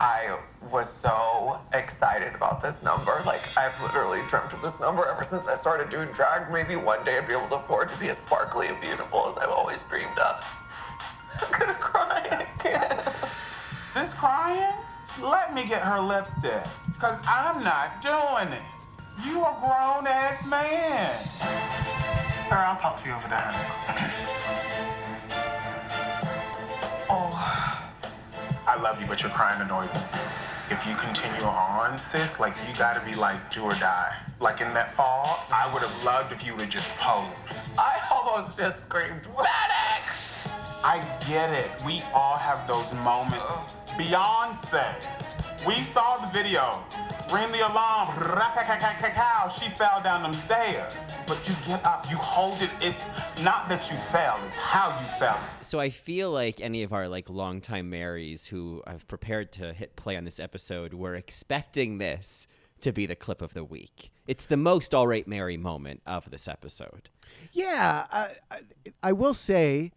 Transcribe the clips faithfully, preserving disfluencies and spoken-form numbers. I was so excited about this number. Like, I've literally dreamt of this number ever since I started doing drag. Maybe one day I'd be able to afford to be as sparkly and beautiful as I've always dreamed of. I'm gonna cry again. This crying? Let me get her lipstick, because I'm not doing it. You a grown-ass man. Girl, I'll talk to you over there. Oh. I love you, but you're crying annoys me. If you continue on, sis, like, you gotta be like do or die. Like in that fall, I would have loved if you would just pose. I almost just screamed, Medic! I get it. We all have those moments. Oh. Beyonce. We saw the video. Ring the alarm. She fell down them stairs. But you get up. You hold it. It's not that you fell. It's how you fell. So I feel like any of our like longtime Marys who have prepared to hit play on this episode were expecting this to be the clip of the week. It's the most All Right Mary moment of this episode. Yeah. I, I, I will say...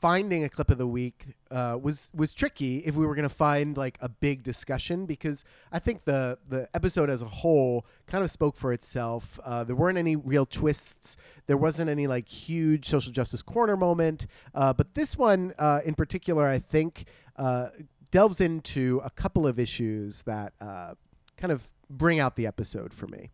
Finding a clip of the week uh, was was tricky if we were going to find like a big discussion, because I think the the episode as a whole kind of spoke for itself. Uh, there weren't any real twists. There wasn't any like huge social justice corner moment. Uh, but this one uh, in particular, I think, uh, delves into a couple of issues that uh, kind of bring out the episode for me.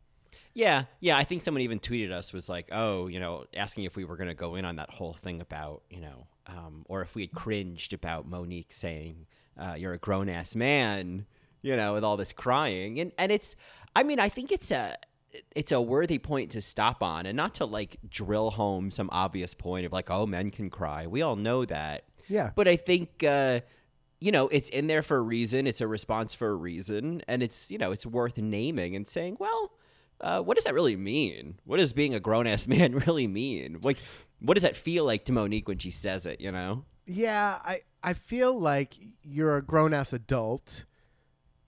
Yeah, yeah. I think someone even tweeted us, was like, oh, you know, asking if we were going to go in on that whole thing about, you know, um, or if we had cringed about Monique saying, uh, you're a grown-ass man, you know, with all this crying. And and it's, I mean, I think it's a, it's a worthy point to stop on, and not to, like, drill home some obvious point of, like, oh, men can cry. We all know that. Yeah. But I think... Uh, you know, it's in there for a reason. It's a response for a reason. And it's, you know, it's worth naming and saying, well... Uh, what does that really mean? What does being a grown-ass man really mean? Like, what does that feel like to Monique when she says it, you know? Yeah, I, I feel like you're a grown-ass adult.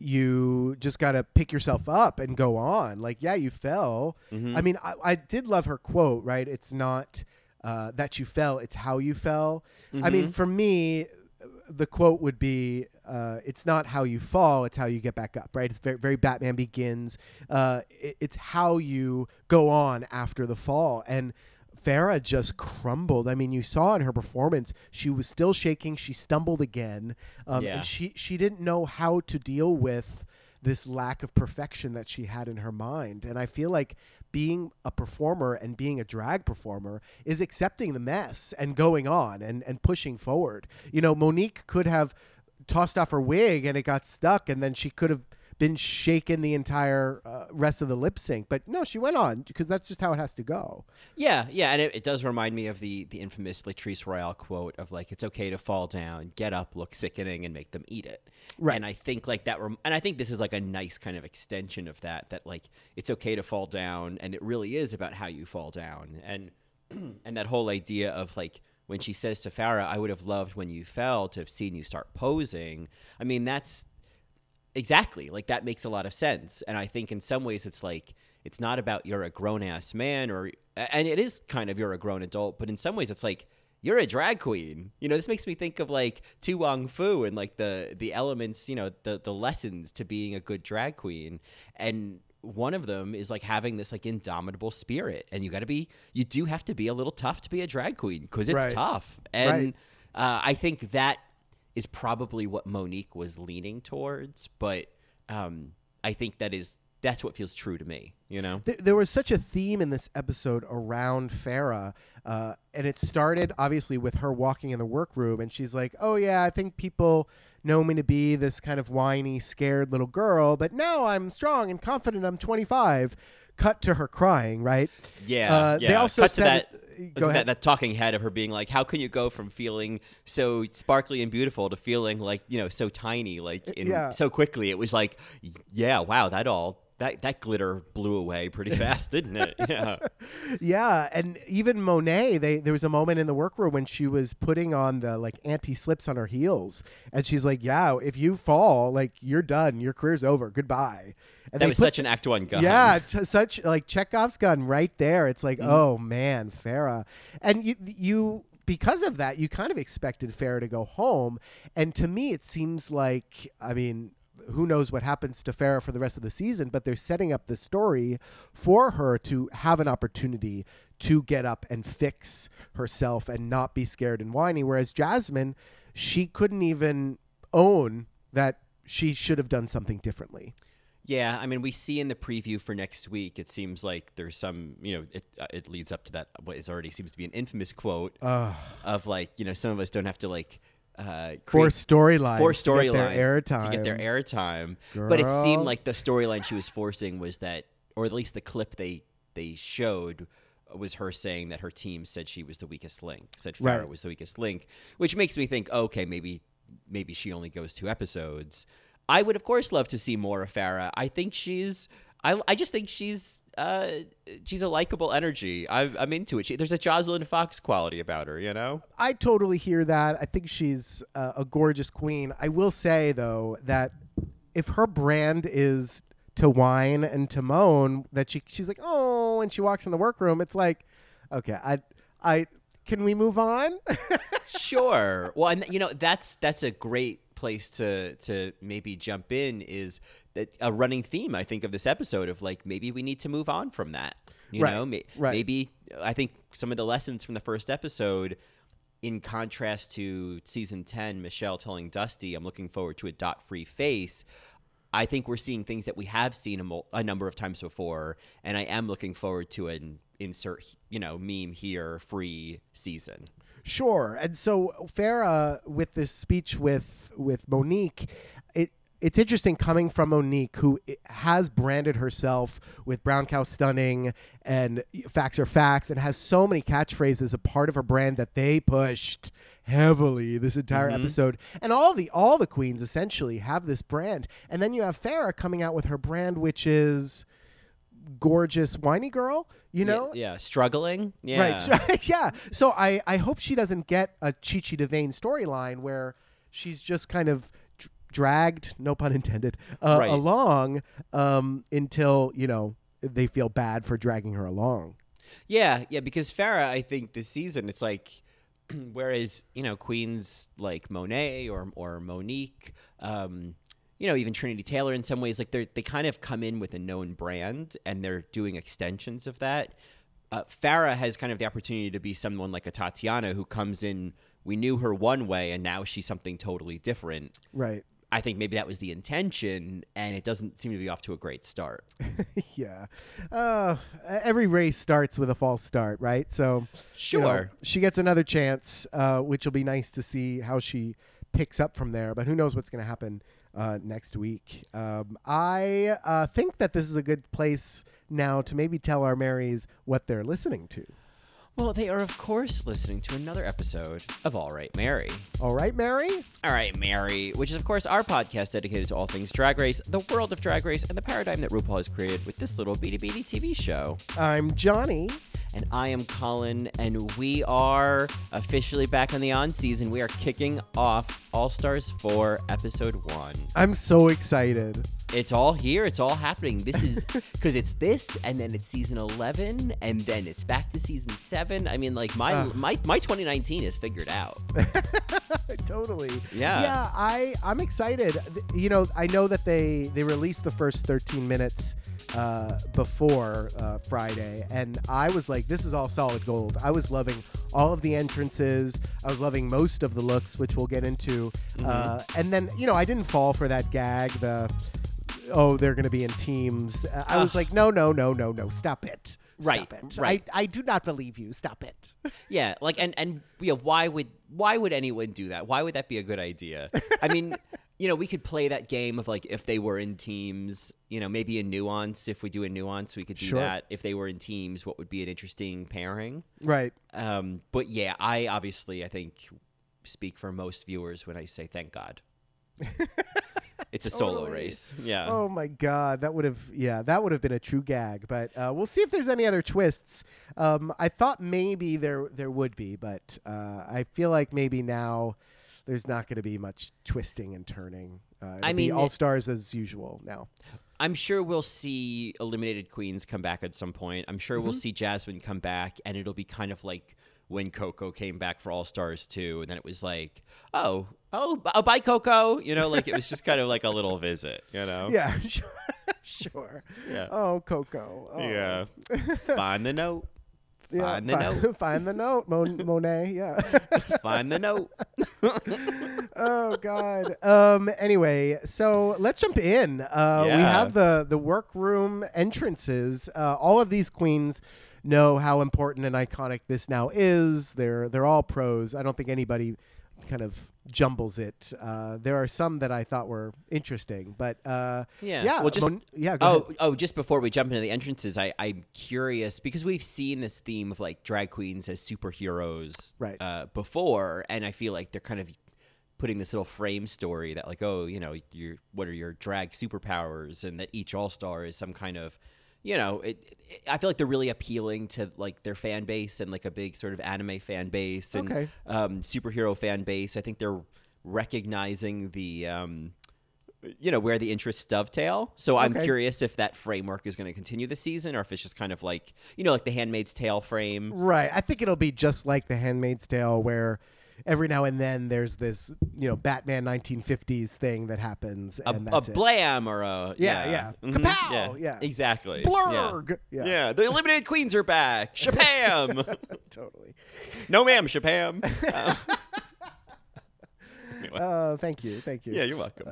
You just got to pick yourself up and go on. Like, yeah, you fell. Mm-hmm. I mean, I, I did love her quote, right? It's not uh, that you fell, it's how you fell. Mm-hmm. I mean, for me... the quote would be, uh, it's not how you fall, it's how you get back up, right? It's very, very Batman Begins. Uh, it, it's how you go on after the fall. And Farrah just crumbled. I mean, you saw in her performance, she was still shaking. She stumbled again. Um, yeah. And she, she didn't know how to deal with this lack of perfection that she had in her mind. And I feel like being a performer and being a drag performer is accepting the mess and going on and, and pushing forward. You know, Monique could have tossed off her wig and it got stuck, and then she could have been shaken the entire uh, rest of the lip sync. But no, she went on, because that's just how it has to go. Yeah, yeah. And it, it does remind me of the the infamous Latrice Royale quote of, like, it's okay to fall down, get up, look sickening, and make them eat it. Right. And I think like that, rem- and I think this is like a nice kind of extension of that, that like it's okay to fall down, and it really is about how you fall down. And and that whole idea of like, when she says to Farrah, I would have loved when you fell to have seen you start posing. I mean, that's, exactly. Like, that makes a lot of sense. And I think in some ways it's like, it's not about you're a grown-ass man, or, and it is kind of you're a grown adult, but in some ways it's like, you're a drag queen. You know, this makes me think of like Tu Wong Fu and like the the elements, you know, the the lessons to being a good drag queen. And one of them is like having this like indomitable spirit. And you got to be, you do have to be a little tough to be a drag queen, because it's right. tough. And right. uh, I think that is probably what Monique was leaning towards, but um, I think that is that's what feels true to me, you know? There, there was such a theme in this episode around Farrah, uh, and it started, obviously, with her walking in the workroom, and she's like, oh, yeah, I think people know me to be this kind of whiny, scared little girl, but now I'm strong and confident, I'm twenty-five. Cut to her crying, right? Yeah, uh, yeah. They also Cut said... that- That, that talking head of her being like, how can you go from feeling so sparkly and beautiful to feeling like, you know, so tiny, like in, yeah. so quickly? It was like, yeah, wow, that all that that glitter blew away pretty fast, didn't it? Yeah. Yeah. And even Monet, they there was a moment in the workroom when she was putting on the like anti-slips on her heels. And she's like, yeah, if you fall, like, you're done. Your career's over. Goodbye. And that was put, such an act one gun. Yeah, t- such like Chekhov's gun right there. It's like, mm-hmm. oh, man, Farrah. And you, you, because of that, you kind of expected Farrah to go home. And to me, it seems like, I mean, who knows what happens to Farrah for the rest of the season, but they're setting up this story for her to have an opportunity to get up and fix herself and not be scared and whiny. Whereas Jasmine, she couldn't even own that she should have done something differently. Yeah, I mean, we see in the preview for next week, it seems like there's some, you know, it uh, it leads up to that, what is already seems to be an infamous quote uh, of like, you know, some of us don't have to like uh, four storylines four storylines to, to get their airtime. But it seemed like the storyline she was forcing was that, or at least the clip they they showed was her saying that her team said she was the weakest link, said Farrah right. was the weakest link, which makes me think, oh, okay, maybe maybe she only goes two episodes. I would, of course, love to see more of Farrah. I think she's I, – I just think she's uh, she's a likable energy. I've, I'm into it. She, there's a Jocelyn Fox quality about her, you know? I totally hear that. I think she's uh, a gorgeous queen. I will say, though, that if her brand is to whine and to moan, that she she's like, oh, and she walks in the workroom, it's like, okay, I I can we move on? Sure. Well, and, you know, that's that's a great – place to to maybe jump in is that a running theme I think of this episode of like maybe we need to move on from that, you right, know Ma- right. maybe I think some of the lessons from the first episode, in contrast to season ten, Michelle telling Dusty I'm looking forward to a dot free face, I think we're seeing things that we have seen a, mo- a number of times before, and I am looking forward to an insert you know meme here free season. Sure. And so Farrah, with this speech with with Monique, it it's interesting coming from Monique, who has branded herself with Brown Cow Stunning and Facts Are Facts, and has so many catchphrases a part of her brand that they pushed heavily this entire mm-hmm. episode. And all the all the queens essentially have this brand. And then you have Farrah coming out with her brand, which is gorgeous whiny girl, you know? Yeah, yeah. Struggling. Yeah. Right. Yeah. So I, I hope she doesn't get a Chi-Chi Devane storyline where she's just kind of d- dragged, no pun intended, uh, right. along um, until, you know, they feel bad for dragging her along. Yeah. Yeah. Because Farrah, I think this season, it's like, whereas, you know, queens like Monet or, or Monique, um, you know, even Trinity Taylor in some ways, like they they kind of come in with a known brand and they're doing extensions of that. Uh, Farrah has kind of the opportunity to be someone like a Tatiana who comes in, we knew her one way and now she's something totally different. Right. I think maybe that was the intention, and it doesn't seem to be off to a great start. Yeah. Uh, every race starts with a false start, right? So sure, you know, she gets another chance, uh, which will be nice to see how she picks up from there, but who knows what's going to happen uh next week. um I uh think that this is a good place now to maybe tell our Marys what they're listening to. Well, they are of course listening to another episode of All Right Mary. All Right Mary? All Right Mary, which is of course our podcast dedicated to all things Drag Race, the world of Drag Race, and the paradigm that RuPaul has created with this little beady beady T V show. I'm Johnny. And I am Colin, and we are officially back on the on season. We are kicking off All Stars four, Episode one. I'm so excited. It's all here. It's all happening. This is because it's this, and then it's season eleven, and then it's back to season seven. I mean, like my uh. my, my twenty nineteen is figured out. Totally. Yeah. Yeah. I I'm excited. You know, I know that they they released the first thirteen minutes uh, before uh, Friday, and I was like, this is all solid gold. I was loving all of the entrances. I was loving most of the looks, which we'll get into. Mm-hmm. Uh, and then, you know, I didn't fall for that gag. The oh, they're going to be in teams. Uh, I was like, no, no, no, no, no. Stop it. Right. Stop it. Right. I, I do not believe you. Stop it. Yeah. Like, and, and yeah, why would, why would anyone do that? Why would that be a good idea? I mean, you know, we could play that game of like, if they were in teams, you know, maybe a nuance, if we do a nuance, we could do sure. that. If they were in teams, what would be an interesting pairing? Right. Um, but yeah, I obviously, I think speak for most viewers when I say, thank God. It's a totally. Solo race. Yeah. Oh my God. That would have, yeah, that would have been a true gag, but uh, we'll see if there's any other twists. Um, I thought maybe there, there would be, but uh, I feel like maybe now there's not going to be much twisting and turning. Uh, I mean, all stars as usual now. I'm sure we'll see eliminated queens come back at some point. I'm sure mm-hmm. we'll see Jasmine come back, and it'll be kind of like when Coco came back for All Stars two, and then it was like, oh, oh, oh, bye, Coco. You know, like it was just kind of like a little visit, you know? Yeah, sure. sure. Yeah. Oh, Coco. Oh. Yeah. Find the note. Yeah, find the find, note. Find the note, Mon- Monet. Yeah. Find the note. Oh, God. Um. Anyway, so let's jump in. Uh, yeah. We have the, the workroom entrances. Uh, all of these queens know how important and iconic this now is. They're, they're all pros. I don't think anybody kind of jumbles it. Uh, there are some that I thought were interesting, but uh, yeah, yeah. Well, just, Mon- yeah go oh, ahead. oh, just before we jump into the entrances, I, I'm curious because we've seen this theme of like drag queens as superheroes, right? Uh, before, and I feel like they're kind of putting this little frame story that like, oh, you know, your what are your drag superpowers, and that each All Star is some kind of, you know, it, it, I feel like they're really appealing to like their fan base and like a big sort of anime fan base and okay. um, superhero fan base. I think they're recognizing the, um, you know, where the interests dovetail. So okay. I'm curious if that framework is going to continue this season or if it's just kind of like, you know, like the Handmaid's Tale frame. Right. I think it'll be just like the Handmaid's Tale where every now and then there's this, you know, Batman nineteen fifties thing that happens. And a, that's a blam it. or a... Yeah, yeah. yeah. Mm-hmm. Kapow! Yeah. yeah. Exactly. Blurg! Yeah. yeah. yeah. The Eliminated Queens are back. Shapam! Totally. No, ma'am, Shapam. Uh, anyway. uh, thank you. Thank you. Yeah, you're welcome.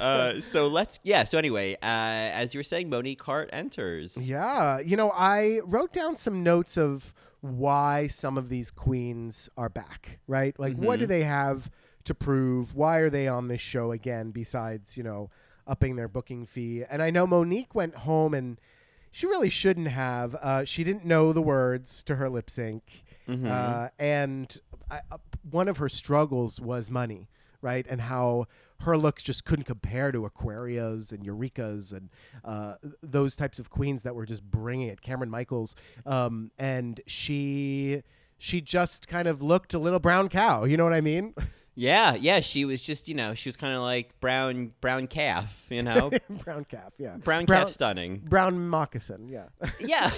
uh, so let's... Yeah, so anyway, uh, as you were saying, Monique Heart enters. Yeah. You know, I wrote down some notes of why some of these queens are back, right? Like, mm-hmm. what do they have to prove? Why are they on this show again besides, you know, upping their booking fee? And I know Monique went home and she really shouldn't have. Uh, she didn't know the words to her lip sync. Mm-hmm. Uh, and I, uh, one of her struggles was money, right? And how her looks just couldn't compare to Aquaria's and Eureka's and uh, those types of queens that were just bringing it. Cameron Michaels. Um, and she she just kind of looked a little brown cow. You know what I mean? Yeah. Yeah. She was just, you know, she was kind of like brown brown calf, you know? brown calf. Yeah. Brown, brown calf stunning. Brown moccasin. Yeah. yeah.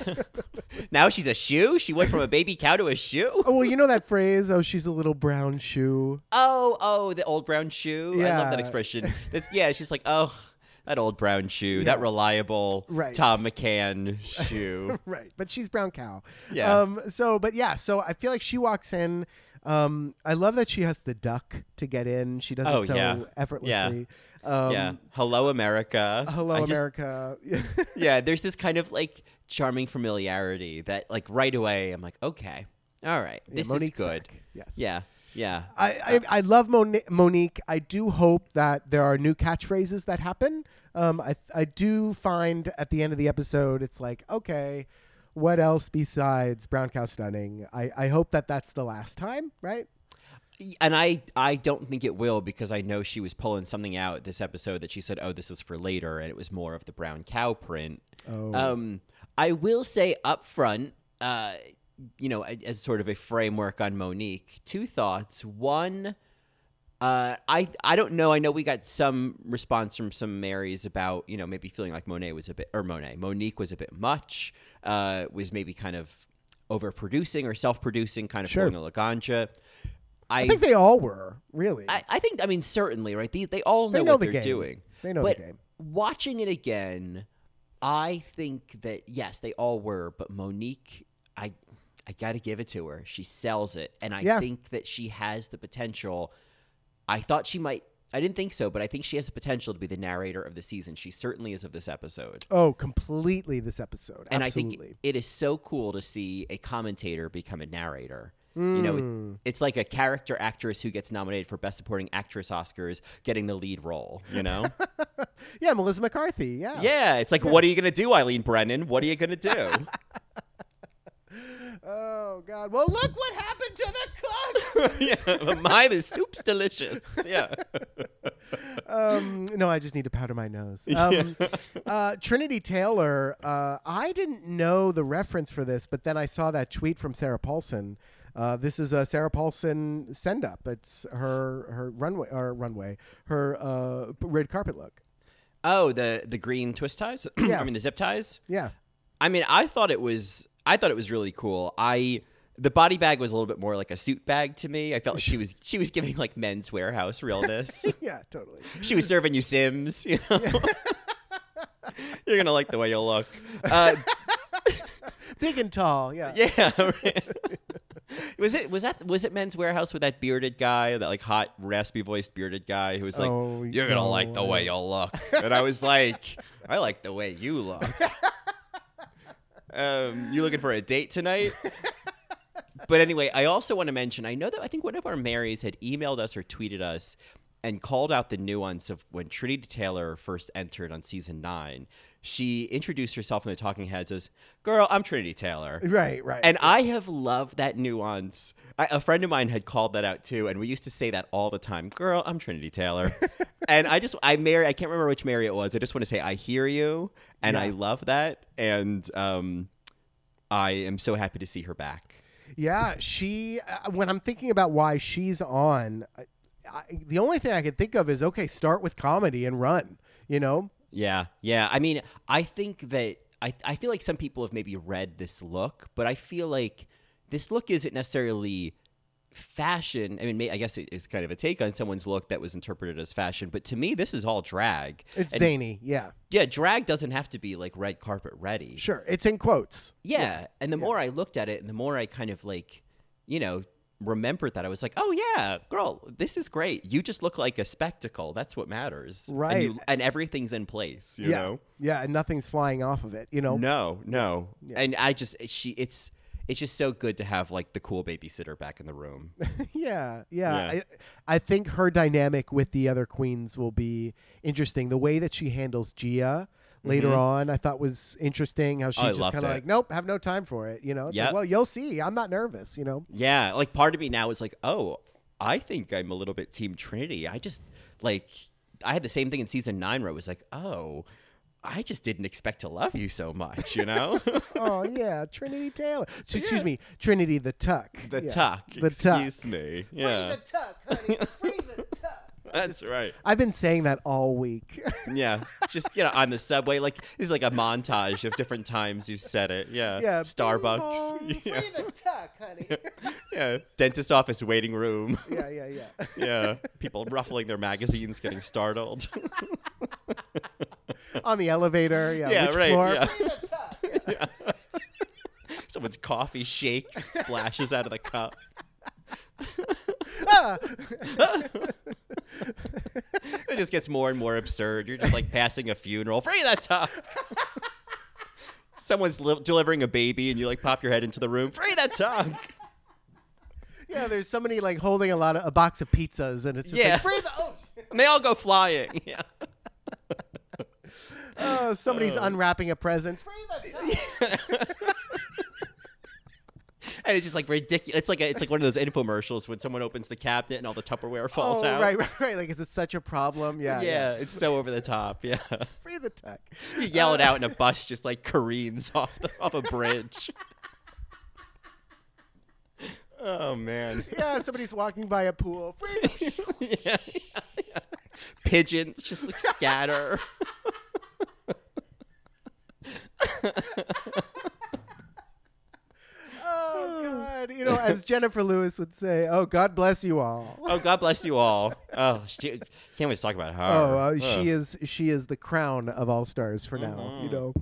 Now she's a shoe? She went from a baby cow to a shoe? Oh, well, you know that phrase, oh, she's a little brown shoe. Oh, oh, the old brown shoe. Yeah. I love that expression. That's, yeah, she's like, oh, that old brown shoe, yeah. that reliable right. Tom McCann shoe. Right, but she's brown cow. Yeah. Um, so, but yeah, so I feel like she walks in. Um, I love that she has the duck to get in. She does it oh, so yeah. effortlessly. Yeah. Um, yeah. Hello, America. Hello, I America. Just, yeah. There's this kind of like charming familiarity that like right away I'm like, okay, all right, yeah, this Monique's is good. Back. Yes. Yeah. Yeah. I, I, I love Moni- Monique. I do hope that there are new catchphrases that happen. Um, I, I do find at the end of the episode, it's like, okay, what else besides brown cow stunning? I, I hope that that's the last time. Right. And I, I don't think it will because I know she was pulling something out this episode that she said, oh, this is for later. And it was more of the brown cow print. Oh. Um, I will say up front, uh, you know, as sort of a framework on Monique, two thoughts. One, uh, I, I don't know. I know we got some response from some Marys about, you know, maybe feeling like Monet was a bit, or Monet, Monique was a bit much, uh, was maybe kind of overproducing or self-producing, kind of pulling a Laganja. I, I think they all were, really. I, I think, I mean, certainly, right? They, they all know, they know what the they're game. doing. They know but the game. Watching it again, I think that, yes, they all were, but Monique, I I got to give it to her. She sells it, and I yeah. think that she has the potential. I thought she might. I didn't think so, but I think she has the potential to be the narrator of the season. She certainly is of this episode. Oh, completely this episode. And absolutely. I think it is so cool to see a commentator become a narrator. You know, it, it's like a character actress who gets nominated for Best Supporting Actress Oscars getting the lead role, you know? yeah, Melissa McCarthy, yeah. Yeah, it's like, yeah. what are you going to do, Eileen Brennan? What are you going to do? Oh, God. Well, look what happened to the cook! yeah, my, the soup's delicious. Yeah. um, no, I just need to powder my nose. Um, yeah. uh, Trinity Taylor, uh, I didn't know the reference for this, but then I saw that tweet from Sarah Paulson. Uh, this is a Sarah Paulson send up. It's her her runway or runway her uh, red carpet look. Oh, the the green twist ties. yeah. I mean the zip ties. Yeah. I mean, I thought it was I thought it was really cool. I The body bag was a little bit more like a suit bag to me. I felt like she was she was giving like Men's Warehouse realness. Yeah, totally. She was serving you Sims. You know? Yeah. You're going to like the way you look. Uh, Big and tall, yeah. Yeah. Right. Was it was that was it Men's Warehouse with that bearded guy, that like hot, raspy voiced bearded guy who was like, oh, you're going to no like way. the way you look. And I was like, I like the way you look. Um, you looking for a date tonight? But anyway, I also want to mention, I know that I think one of our Marys had emailed us or tweeted us and called out the nuance of when Trinity Taylor first entered on season nine. She introduced herself in the Talking Heads as, girl, I'm Trinity Taylor. Right, right. And I have loved that nuance. I, a friend of mine had called that out too, and we used to say that all the time. Girl, I'm Trinity Taylor. And I just, I Mary, I can't remember which Mary it was. I just want to say, I hear you, and yeah. I love that. And um, I am so happy to see her back. Yeah, she, uh, when I'm thinking about why she's on, I, I, the only thing I could think of is, okay, start with comedy and run, you know? Yeah, yeah. I mean, I think that, I, I feel like some people have maybe read this look, but I feel like this look isn't necessarily fashion. I mean, may, I guess it is kind of a take on someone's look that was interpreted as fashion, but to me, this is all drag. It's and, zany, yeah. Yeah, drag doesn't have to be like red carpet ready. Sure, it's in quotes. Yeah, yeah. and the yeah. more I looked at it, and the more I kind of like, you know, remembered that, I was like, oh yeah, girl, this is great. You just look like a spectacle. That's what matters. Right. And, you, and everything's in place, you yeah. know? Yeah, and nothing's flying off of it, you know? No, no. Yeah. And I just, she, it's, It's just so good to have like the cool babysitter back in the room. yeah, yeah. yeah. I, I think her dynamic with the other queens will be interesting. The way that she handles Gia mm-hmm. later on, I thought was interesting. How she's oh, just kind of like, nope, have no time for it. You know, yep. like, well, you'll see. I'm not nervous. You know. Yeah, like part of me now is like, oh, I think I'm a little bit Team Trinity. I just like I had the same thing in season nine where I was like, oh. I just didn't expect to love you so much, you know? Oh, yeah. Trinity Taylor. So, yeah. Excuse me. Trinity the Tuck. The yeah. Tuck. The excuse Tuck. Excuse me. Yeah. Free the Tuck, honey. Free the Tuck. That's just, right. I've been saying that all week. Yeah. Just, you know, on the subway. Like, this is like a montage of different times you've said it. Yeah. Yeah. Starbucks. Yeah. Free the Tuck, honey. Yeah. yeah. Dentist office waiting room. Yeah, yeah, yeah. Yeah. People ruffling their magazines, getting startled. On the elevator, yeah. Yeah, Which right. floor? Yeah. yeah. Someone's coffee shakes, splashes out of the cup. Ah. It just gets more and more absurd. You're just like passing a funeral. Free that tuck. Someone's li- delivering a baby, and you like pop your head into the room. Free that tuck. Yeah, there's somebody like holding a lot of a box of pizzas, and it's just yeah. like free the. Oh. And they all go flying. Yeah. Oh, somebody's oh. unwrapping a present. Yeah. And it's just like ridiculous. It's like a, it's like one of those infomercials when someone opens the cabinet and all the Tupperware falls oh, out. Right, right, right. Like, is it such a problem? Yeah, yeah. yeah. It's so over the top. Yeah. Free the tech. You yell uh, it out, and a bus just like careens off the, off a bridge. Oh man. Yeah, somebody's walking by a pool. Free the yeah, yeah, yeah. Pigeons just like scatter. Oh God, you know, as Jennifer Lewis would say, oh God bless you all. Oh God bless you all. Oh, she, can't wait to talk about her. Oh, uh, oh. she is she is the crown of All Stars for mm-hmm. now, you know.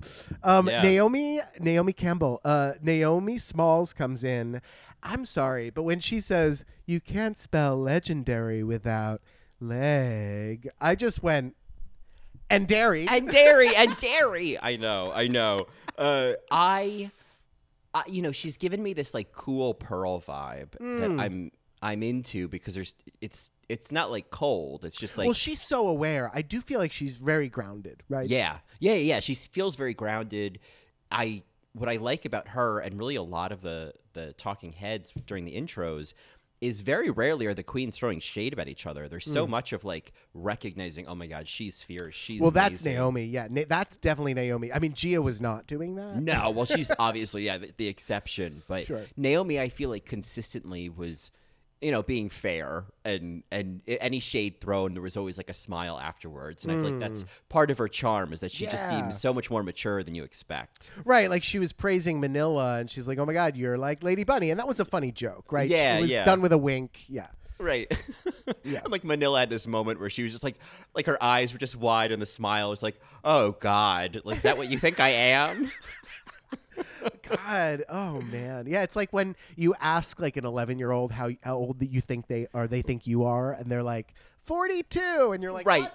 Um, yeah. Naomi Naomi Campbell, uh, Naomi Smalls comes in. I'm sorry, but when she says you can't spell legendary without leg, I just went and dairy and dairy and dairy. I know, I know. Uh, I, I, you know, she's given me this like cool pearl vibe mm. that I'm I'm into because there's it's it's not like cold. It's just like well, she's so aware. I do feel like she's very grounded, right? Yeah, yeah, yeah. She feels very grounded. I. What I like about her and really a lot of the, the talking heads during the intros is very rarely are the queens throwing shade about each other. There's so mm. much of like recognizing, oh my God, she's fierce. She's Well, amazing. That's Naomi. Yeah, Na- that's definitely Naomi. I mean, Gia was not doing that. No, well, she's obviously, yeah, the, the exception. But sure. Naomi, I feel like consistently was you know, being fair and and any shade thrown, there was always like a smile afterwards. And mm. I feel like that's part of her charm, is that she yeah. just seems so much more mature than you expect. Right. Like she was praising Manila and she's like, oh, my God, you're like Lady Bunny. And that was a funny joke. Right. Yeah. She was yeah. done with a wink. Yeah. Right. yeah. And like Manila had this moment where she was just like, like her eyes were just wide and the smile was like, oh, God, like, is that what you think I am? God, oh man, yeah. It's like when you ask like an eleven-year-old how, how old that you think they are, they think you are, and they're like forty-two, and you're like, right, God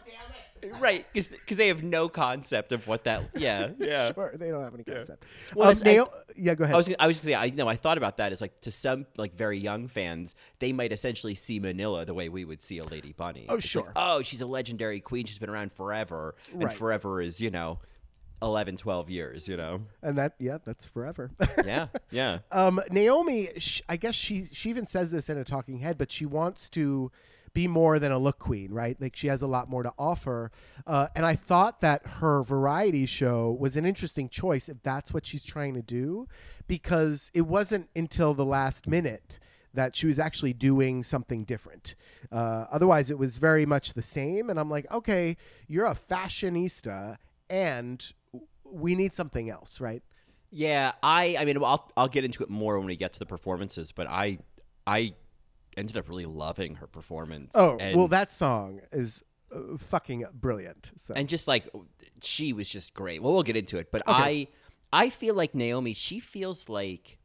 damn it, right, because they have no concept of what that. Yeah, yeah, sure, they don't have any concept. Yeah. Well, um, Naomi, I, yeah, go ahead. I was, gonna, I was just saying, I know, I thought about that. It's like to some like very young fans, they might essentially see Manila the way we would see a Lady Bunny. Oh, it's sure. Like, oh, she's a legendary queen. She's been around forever, and right. forever is, you know, eleven, twelve years, you know? And that, yeah, that's forever. yeah, yeah. Um, Naomi, sh- I guess she, she even says this in a talking head, but she wants to be more than a look queen, right? Like she has a lot more to offer. Uh, and I thought that her variety show was an interesting choice if that's what she's trying to do, because it wasn't until the last minute that she was actually doing something different. Uh, otherwise, it was very much the same. And I'm like, okay, you're a fashionista and we need something else, right? Yeah, I I mean, I'll I'll get into it more when we get to the performances, but I I ended up really loving her performance. Oh, and, well, that song is uh, fucking brilliant. So. And just like, she was just great. Well, we'll get into it, but okay. I I feel like Naomi, she feels like,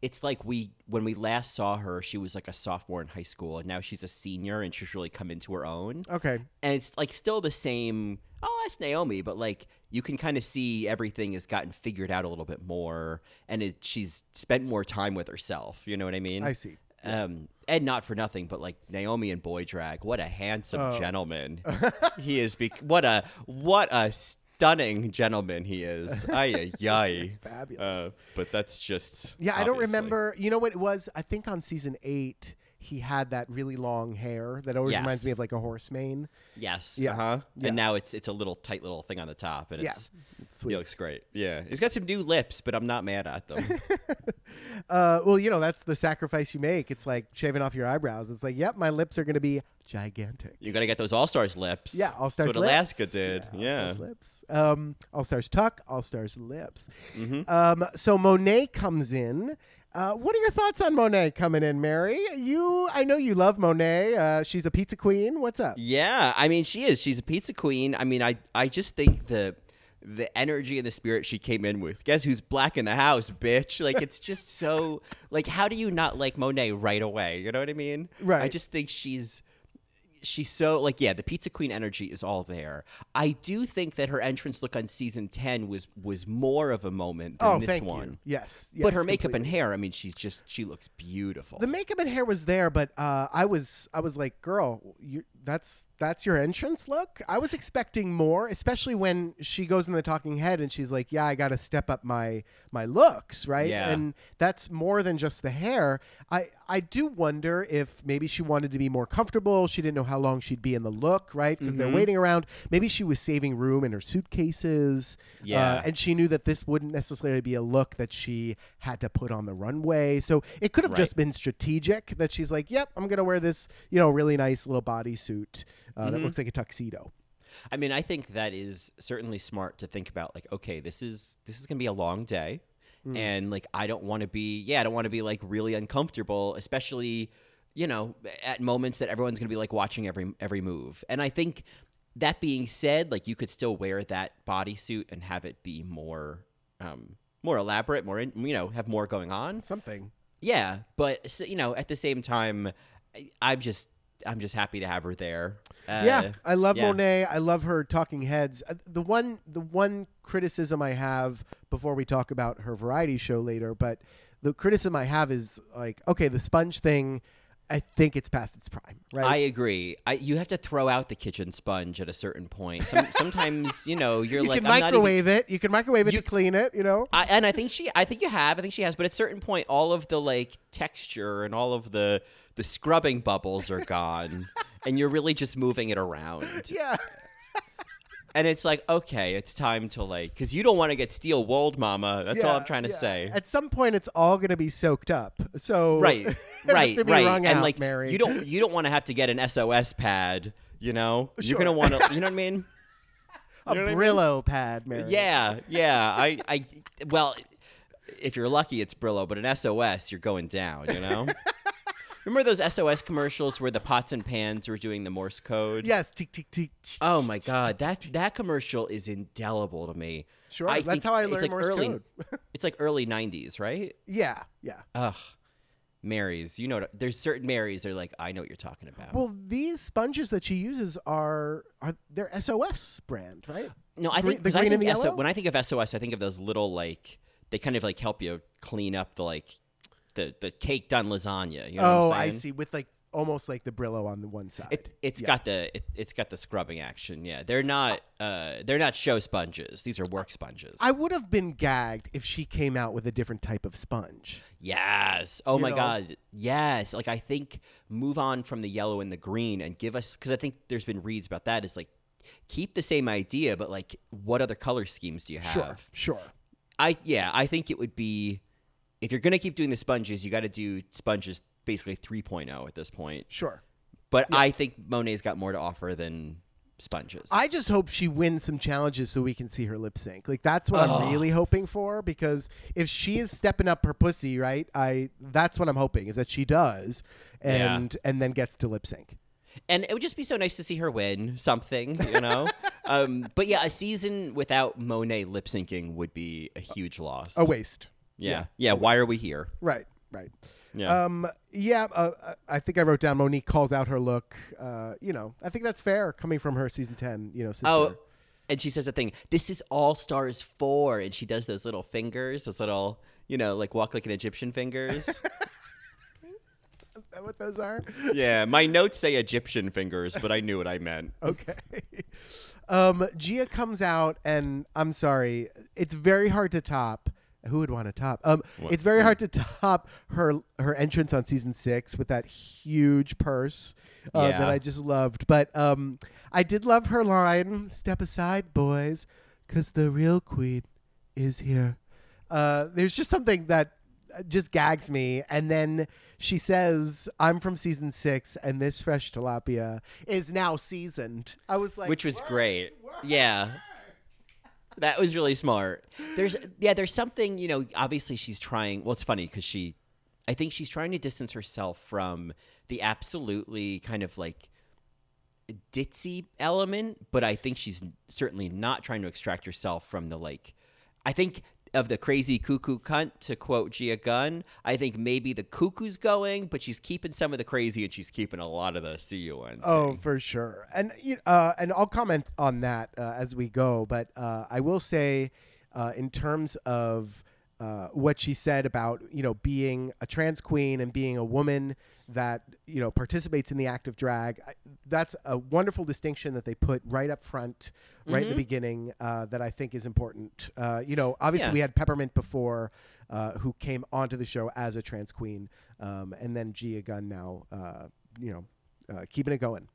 it's like we when we last saw her, she was like a sophomore in high school, and now she's a senior, and she's really come into her own. Okay. And it's like still the same, oh, that's Naomi, but like, you can kind of see everything has gotten figured out a little bit more, and it, she's spent more time with herself. You know what I mean? I see. Um, and not for nothing, but like Naomi in Boy Drag, what a handsome oh. gentleman he is. Bec- what a what a stunning gentleman he is. Ay ay ay, fabulous. Uh, but that's just yeah. Obviously. I don't remember. You know what it was? I think on season eight. He had that really long hair that always yes. reminds me of like a horse mane. Yes. Yeah. Uh-huh. Yeah. And now it's it's a little tight little thing on the top, and it's, yeah. it's sweet. He looks great. Yeah. He's got some new lips, but I'm not mad at them. uh, well, you know, that's the sacrifice you make. It's like shaving off your eyebrows. It's like, yep, my lips are going to be gigantic. You got to get those All Stars lips. Yeah, All Stars lips. That's what Alaska did. Yeah. All Stars lips. Um, All Stars tuck, All Stars lips. Mm-hmm. Um, so Monet comes in. Uh, what are your thoughts on Monet coming in, Mary? You, I know you love Monet. Uh, she's a pizza queen. What's up? Yeah, I mean, she is. She's a pizza queen. I mean, I, I just think the the energy and the spirit she came in with. Guess who's black in the house, bitch? Like, it's just so, like, how do you not like Monet right away? You know what I mean? Right. I just think she's, she's so, like, yeah, the pizza queen energy is all there. I do think that her entrance look on season ten was was more of a moment than oh, this thank one. You. Yes, yes. But her completely. Makeup and hair, I mean, she's just, she looks beautiful. The makeup and hair was there, but uh, I was I was like, girl, you, that's that's your entrance look? I was expecting more, especially when she goes in the talking head and she's like, yeah, I got to step up my my looks, right? Yeah. And that's more than just the hair. I, I do wonder if maybe she wanted to be more comfortable. She didn't know how long she'd be in the look, right? Because mm-hmm. they're waiting around. Maybe she was saving room in her suitcases. Yeah. Uh, and she knew that this wouldn't necessarily be a look that she had to put on the runway. So it could have right. just been strategic that she's like, yep, I'm going to wear this, you know, really nice little bodysuit uh, mm-hmm. that looks like a tuxedo. I mean, I think that is certainly smart to think about, like, okay, this is this is going to be a long day. Mm. And like, I don't want to be, yeah, I don't want to be like really uncomfortable, especially you know, at moments that everyone's going to be like watching every every move. And I think that being said, like you could still wear that bodysuit and have it be more um, more elaborate, more, in, you know, have more going on. Something. Yeah. But, you know, at the same time, I, I'm just I'm just happy to have her there. Uh, yeah. I love yeah. Monet. I love her talking heads. The one the one criticism I have before we talk about her variety show later, but the criticism I have is like, okay, the sponge thing. I think it's past its prime, right? I agree. I, you have to throw out the kitchen sponge at a certain point. Some, sometimes, you know, you're you like, you can microwave even, it. You can microwave it you, to clean it, you know? I, and I think she, I think you have, I think she has. But at a certain point, all of the like texture and all of the, the scrubbing bubbles are gone and you're really just moving it around. Yeah. And it's like, okay, it's time to like, because you don't want to get steel wooled, mama. That's yeah, all I'm trying to yeah. say. At some point, it's all going to be soaked up. So right, right, right. And out, like, Mary. you don't you don't want to have to get an S O S pad. You know, sure. You're gonna want to. You know what I mean? A you know Brillo I mean? pad, Mary. Yeah, yeah. I, I, well, if you're lucky, it's Brillo, but an S O S, you're going down. You know. Remember those S O S commercials where the pots and pans were doing the Morse code? Yes. Tick, tick, tick, tick, oh, my God. That that commercial is indelible to me. Sure. I that's how I learned like Morse early, code. It's like early nineties, right? Yeah. Yeah. Ugh. Marys. You know, there's certain Marys that are like, I know what you're talking about. Well, these sponges that she uses are, are their S O S brand, right? No, I think, green, the I think the S O, when I think of S O S, I think of those little, like, they kind of, like, help you clean up the, like, The, the cake done lasagna. You know oh, what I'm saying? I see. With like almost like the Brillo on the one side. It, it's yeah. got the it, it's got the scrubbing action. Yeah, they're not uh, they're not show sponges. These are work sponges. I would have been gagged if she came out with a different type of sponge. Yes. Oh you my know? God. Yes. Like I think move on from the yellow and the green and give us because I think there's been reads about that is like keep the same idea but like what other color schemes do you have? Sure. Sure. I yeah. I think it would be. If you're going to keep doing the sponges, you got to do sponges basically three point oh at this point. Sure. But yeah. I think Monet's got more to offer than sponges. I just hope she wins some challenges so we can see her lip sync. Like, that's what oh. I'm really hoping for because if she is stepping up her pussy, right, I that's what I'm hoping is that she does and yeah. and then gets to lip sync. And it would just be so nice to see her win something, you know? um, but, yeah, a season without Monet lip syncing would be a huge loss. A waste. Yeah. yeah. Yeah. Why are we here? Right. Right. Yeah. Um, yeah. Uh, I think I wrote down Monique calls out her look. Uh, you know, I think that's fair coming from her season ten, you know, sister. Oh, and she says a thing. This is All Stars four. And she does those little fingers, those little, you know, like walk like an Egyptian fingers. Is that what those are? Yeah. My notes say Egyptian fingers, but I knew what I meant. Okay. Um, Gia comes out and I'm sorry. It's very hard to top. Who would want to top? Um, it's very hard to top her her entrance on season six with that huge purse uh, yeah. that I just loved. But um, I did love her line, step aside, boys, because the real queen is here. Uh, there's just something that just gags me. And then she says, I'm from season six, and this fresh tilapia is now seasoned. I was like, which was what? great. What? Yeah. That was really smart. There's, yeah, there's something, you know, obviously she's trying, well, it's funny because she, I think she's trying to distance herself from the absolutely kind of like ditzy element, but I think she's certainly not trying to extract herself from the like, I think of the crazy cuckoo cunt, to quote Gia Gunn, I think maybe the cuckoo's going, but she's keeping some of the crazy and she's keeping a lot of the C U N. Oh, for sure. And uh, and I'll comment on that uh, as we go. But uh, I will say uh, in terms of uh, what she said about, you know, being a trans queen and being a woman that, you know, participates in the act of drag, I, that's a wonderful distinction that they put right up front, right mm-hmm. in the beginning, uh, that I think is important. Uh, you know, obviously yeah. we had Peppermint before, uh, who came onto the show as a trans queen, um, and then Gia Gunn now, uh, you know, uh, keeping it going.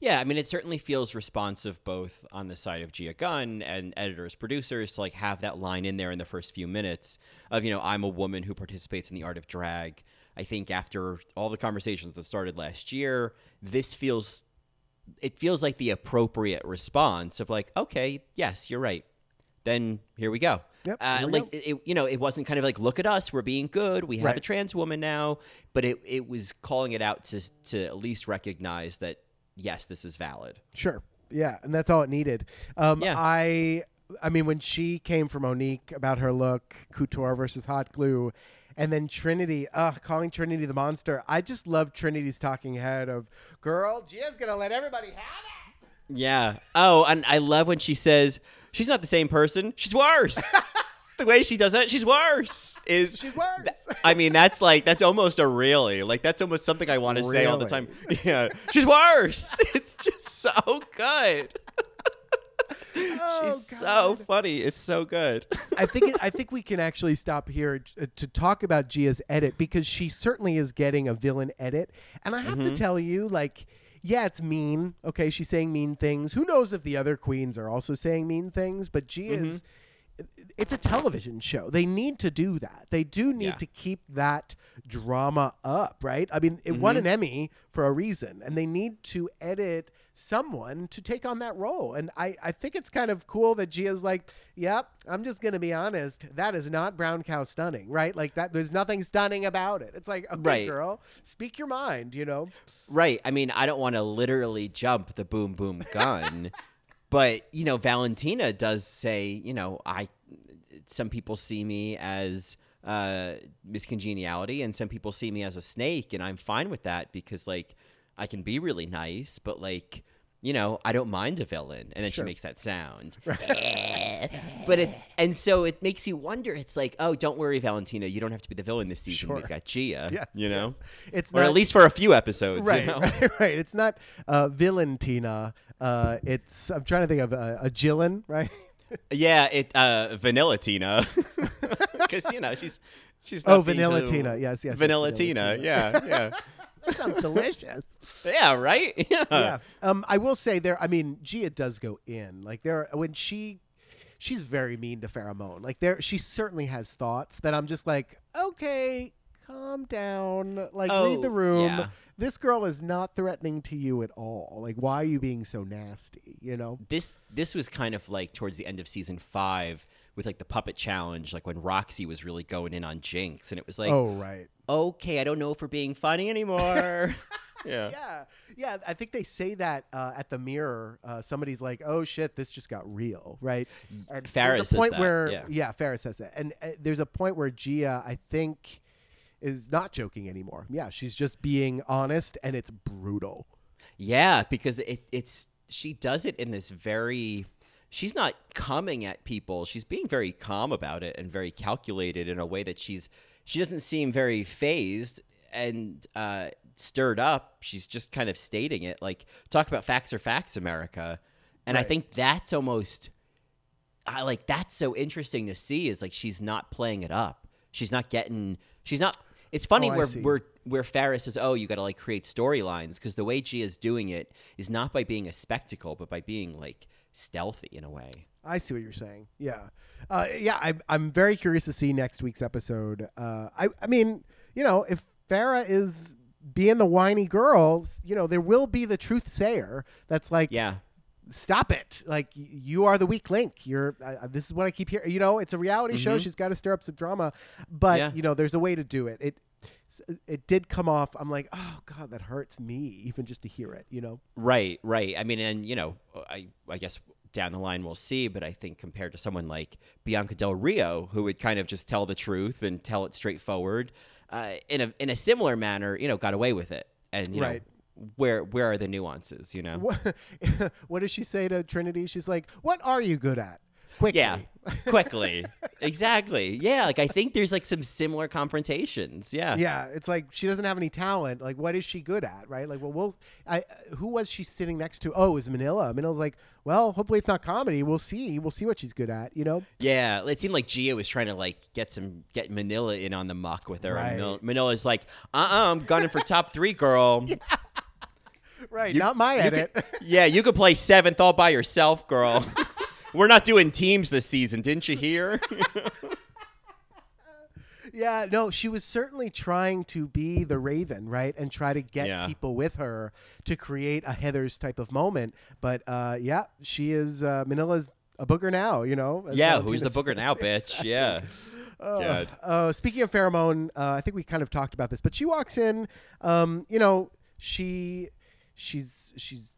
Yeah, I mean, it certainly feels responsive both on the side of Gia Gunn and editors, producers to like have that line in there in the first few minutes of, you know, I'm a woman who participates in the art of drag. I think after all the conversations that started last year, this feels, it feels like the appropriate response of like, okay, yes, you're right. Then here we go. Yep, uh, here we like, go. It, you know, it wasn't kind of like, look at us, we're being good. We have right. a trans woman now, but it, it was calling it out to to at least recognize that, yes, this is valid. Sure. Yeah. And that's all it needed. Um, yeah. I, I mean, when she came from Monique about her look, couture versus hot glue, and then Trinity, uh, calling Trinity the monster. I just love Trinity's talking head of, girl, Gia's going to let everybody have it. Yeah. Oh, and I love when she says, she's not the same person. She's worse. The way she does that, she's worse. Is she's worse. Th- I mean, that's like, that's almost a really. Like, that's almost something I want to really? say all the time. Yeah. She's worse. It's just so good. Oh, she's God. so funny. It's so good. I think it, I think we can actually stop here to talk about Gia's edit because she certainly is getting a villain edit. And I have mm-hmm. to tell you, like, yeah, it's mean. Okay, she's saying mean things. Who knows if the other queens are also saying mean things, but G mm-hmm. is, it's a television show. They need to do that. They do need yeah. to keep that drama up, right? I mean, it mm-hmm. won an Emmy for a reason, and they need to edit someone to take on that role. And I, I think it's kind of cool that Gia's like, yep, I'm just going to be honest. That is not brown cow stunning, right? Like that, there's nothing stunning about it. It's like, okay, right. girl, speak your mind, you know? Right. I mean, I don't want to literally jump the boom, boom gun, but you know, Valentina does say, you know, I, some people see me as uh, Miss Congeniality and some people see me as a snake, and I'm fine with that because like, I can be really nice, but like, you know, I don't mind a villain. And then sure. she makes that sound. Right. But it, and so it makes you wonder. It's like, oh, don't worry, Valentina. You don't have to be the villain this season. Sure. We've got Gia, yes, you know, yes. it's or not, at least for a few episodes. Right, you know? right, right. It's not uh, Valentina. Uh, it's, I'm trying to think of uh, a Jillin, right? yeah, it uh, Vanilla Tina. Because, you know, she's, she's not. Oh, Vanilla so, Tina. Yes, yes. Vanilla yes, Tina. Tina. Yeah, yeah. That sounds delicious. yeah, right? Yeah. yeah. Um, I will say there, I mean, Gia does go in. Like, there, when she, she's very mean to Farrah Moan. Like, there, she certainly has thoughts that I'm just like, okay, calm down. Like, oh, read the room. Yeah. This girl is not threatening to you at all. Like, why are you being so nasty, you know? This, this was kind of like towards the end of season five with, like, the puppet challenge, like when Roxy was really going in on Jinx. And it was like, oh, right. okay, I don't know if we're being funny anymore. yeah. Yeah. Yeah. I think they say that uh, at the mirror. Uh, somebody's like, oh, shit, this just got real. Right. And Farrah says point that. Where, yeah. yeah. Farrah says that. And uh, there's a point where Gia, I think, is not joking anymore. Yeah. She's just being honest, and it's brutal. Yeah. Because it, it's, she does it in this very, she's not coming at people. She's being very calm about it and very calculated in a way that she's, she doesn't seem very phased and uh, stirred up. She's just kind of stating it. Like, talk about facts or facts, America. And right. I think that's almost I, – like, that's so interesting to see is, like, she's not playing it up. She's not getting – she's not – it's funny oh, where, where where Farrah says, oh, you got to, like, create storylines, because the way Gia's doing it is not by being a spectacle but by being, like, stealthy in a way. I see what you're saying. Yeah. Uh, yeah. I, I'm very curious to see next week's episode. Uh, I, I mean, you know, if Farrah is being the whiny girls, you know, there will be the truth sayer that's like, yeah, stop it. Like, you are the weak link. You're, uh, this is what I keep hearing. You know, it's a reality mm-hmm. show. She's got to stir up some drama, but yeah. you know, there's a way to do it. It, it did come off. I'm like, oh God, that hurts me even just to hear it, you know? Right. Right. I mean, and you know, I, I guess, down the line we'll see, but I think compared to someone like Bianca Del Rio, who would kind of just tell the truth and tell it straightforward, uh, in a in a similar manner, you know, got away with it. And you right. know, where where are the nuances? You know, what, what does she say to Trinity? She's like, "What are you good at?" Quickly, yeah, quickly, exactly, yeah. Like I think there's like some similar confrontations. Yeah, yeah. It's like she doesn't have any talent. Like, what is she good at? Right? Like, well, we'll. I who was she sitting next to? Oh, it was Manila. Manila's like, well, hopefully it's not comedy. We'll see. We'll see what she's good at. You know? Yeah. It seemed like Gia was trying to like get some get Manila in on the muck with her. Right. And Manila, Manila's like, uh, uh-uh, uh, I'm gunning for top three, girl. Yeah. Right. You, not my edit. Could, yeah, you could play seventh all by yourself, girl. We're not doing teams this season, didn't you hear? yeah, no, she was certainly trying to be the Raven, right? And try to get yeah. people with her to create a Heathers type of moment. But uh, yeah, she is, uh, Manila's a booger now, you know? Yeah, well, who's the booger now, bitch? Yeah. Oh, uh, speaking of Farrah Moan, uh, I think we kind of talked about this, but she walks in, um, you know, she, she's, she's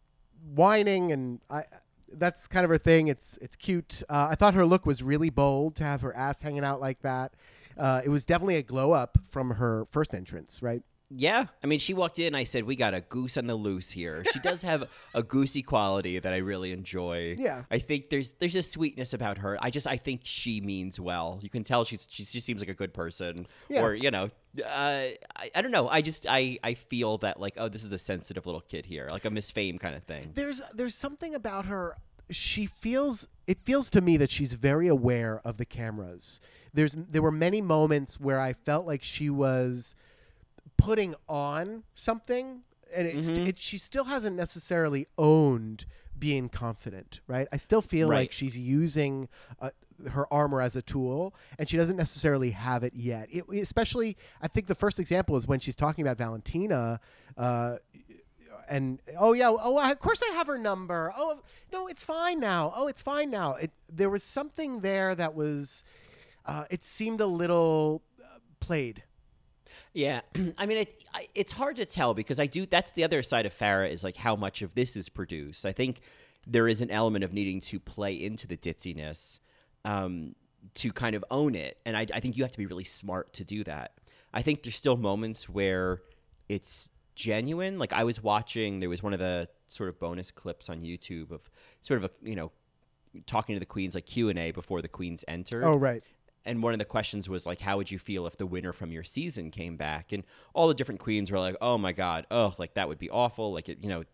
whining and I, that's kind of her thing. It's it's cute. Uh, I thought her look was really bold to have her ass hanging out like that. Uh, it was definitely a glow up from her first entrance, right? Yeah. I mean, she walked in. I said, we got a goose on the loose here. She does have a goosey quality that I really enjoy. Yeah. I think there's there's a sweetness about her. I just I think she means well. You can tell she's she just seems like a good person. Yeah. Or, you know. Uh, I, I don't know. I just I, I feel that like, oh, this is a sensitive little kid here, like a Miss Fame kind of thing. There's there's something about her. She feels it feels to me that she's very aware of the cameras. There's there were many moments where I felt like she was putting on something and it's, mm-hmm. it, she still hasn't necessarily owned being confident, right? I still feel right. like she's using uh, her armor as a tool, and she doesn't necessarily have it yet. It, especially, I think the first example is when she's talking about Valentina, uh, and oh yeah, oh of course I have her number. Oh no, it's fine now. Oh, it's fine now. It, there was something there that was, uh, it seemed a little uh, played. Yeah, I mean, it, I, it's hard to tell because I do. That's the other side of Farrah is like how much of this is produced. I think there is an element of needing to play into the ditziness um, to kind of own it, and I, I think you have to be really smart to do that. I think there's still moments where it's genuine. Like I was watching, there was one of the sort of bonus clips on YouTube of sort of a you know talking to the queens, like Q and A before the queens entered. Oh right. And one of the questions was like, how would you feel if the winner from your season came back? And all the different queens were like, oh my God, oh, like that would be awful. Like, it, you know,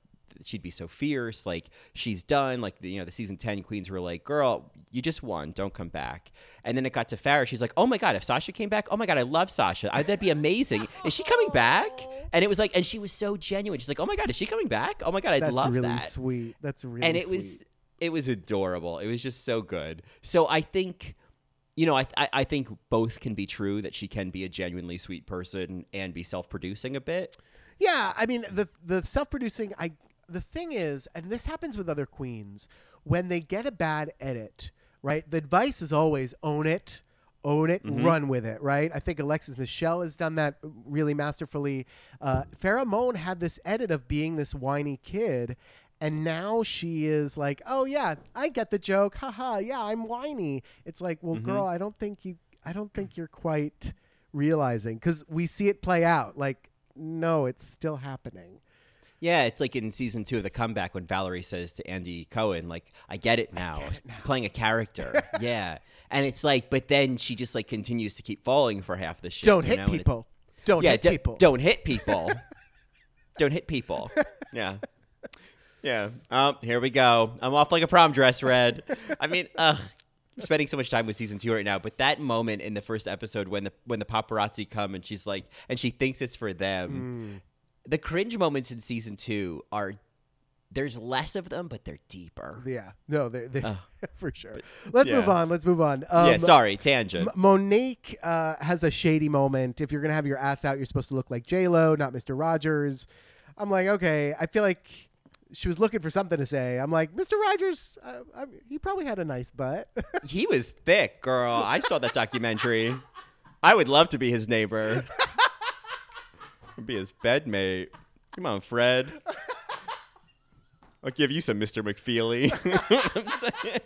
she'd be so fierce. Like she's done. Like, the, you know, the season ten queens were like, girl, you just won. Don't come back. And then it got to Farrah. She's like, oh my God, if Sasha came back, oh my God, I love Sasha. I, that'd be amazing. Is she coming back? And it was like, and she was so genuine. She's like, oh my God, is she coming back? Oh my God, I'd That's love really that. That's really sweet. That's really sweet. And it sweet. was, it was adorable. It was just so good. So I think... You know, I, I I think both can be true, that she can be a genuinely sweet person and be self-producing a bit. Yeah, I mean, the the self-producing, I the thing is, and this happens with other queens, when they get a bad edit, right, the advice is always own it, own it, mm-hmm. run with it, right? I think Alexis Michelle has done that really masterfully. Uh, Farrah Moan had this edit of being this whiny kid, and now she is like, oh, yeah, I get the joke. Ha ha. Yeah, I'm whiny. It's like, well, mm-hmm. girl, I don't think you I don't think you're quite realizing, because we see it play out like, no, it's still happening. Yeah, it's like in season two of The Comeback when Valerie says to Andy Cohen, like, I get it now. Get it now. Playing a character. yeah. And it's like, but then she just like continues to keep falling for half the shit. Don't hit know? people. It, don't yeah, hit d- people. Don't hit people. don't hit people. Yeah. Yeah. Um, here we go. I'm off like a prom dress, Red. I mean, ugh, I'm spending so much time with season two right now. But that moment in the first episode when the when the paparazzi come and she's like, and she thinks it's for them. Mm. The cringe moments in season two are, there's less of them, but they're deeper. Yeah. No, they're, they're uh, for sure. Let's yeah. move on. Let's move on. Um, yeah, sorry. Tangent. M- Monique uh, has a shady moment. If you're going to have your ass out, you're supposed to look like J-Lo, not Mister Rogers. I'm like, okay, I feel like... She was looking for something to say. I'm like, Mister Rogers, uh, I mean, he probably had a nice butt. He was thick, girl. I saw that documentary. I would love to be his neighbor. Be his bedmate. Come on, Fred. I'll give you some Mister McFeely. I'm saying?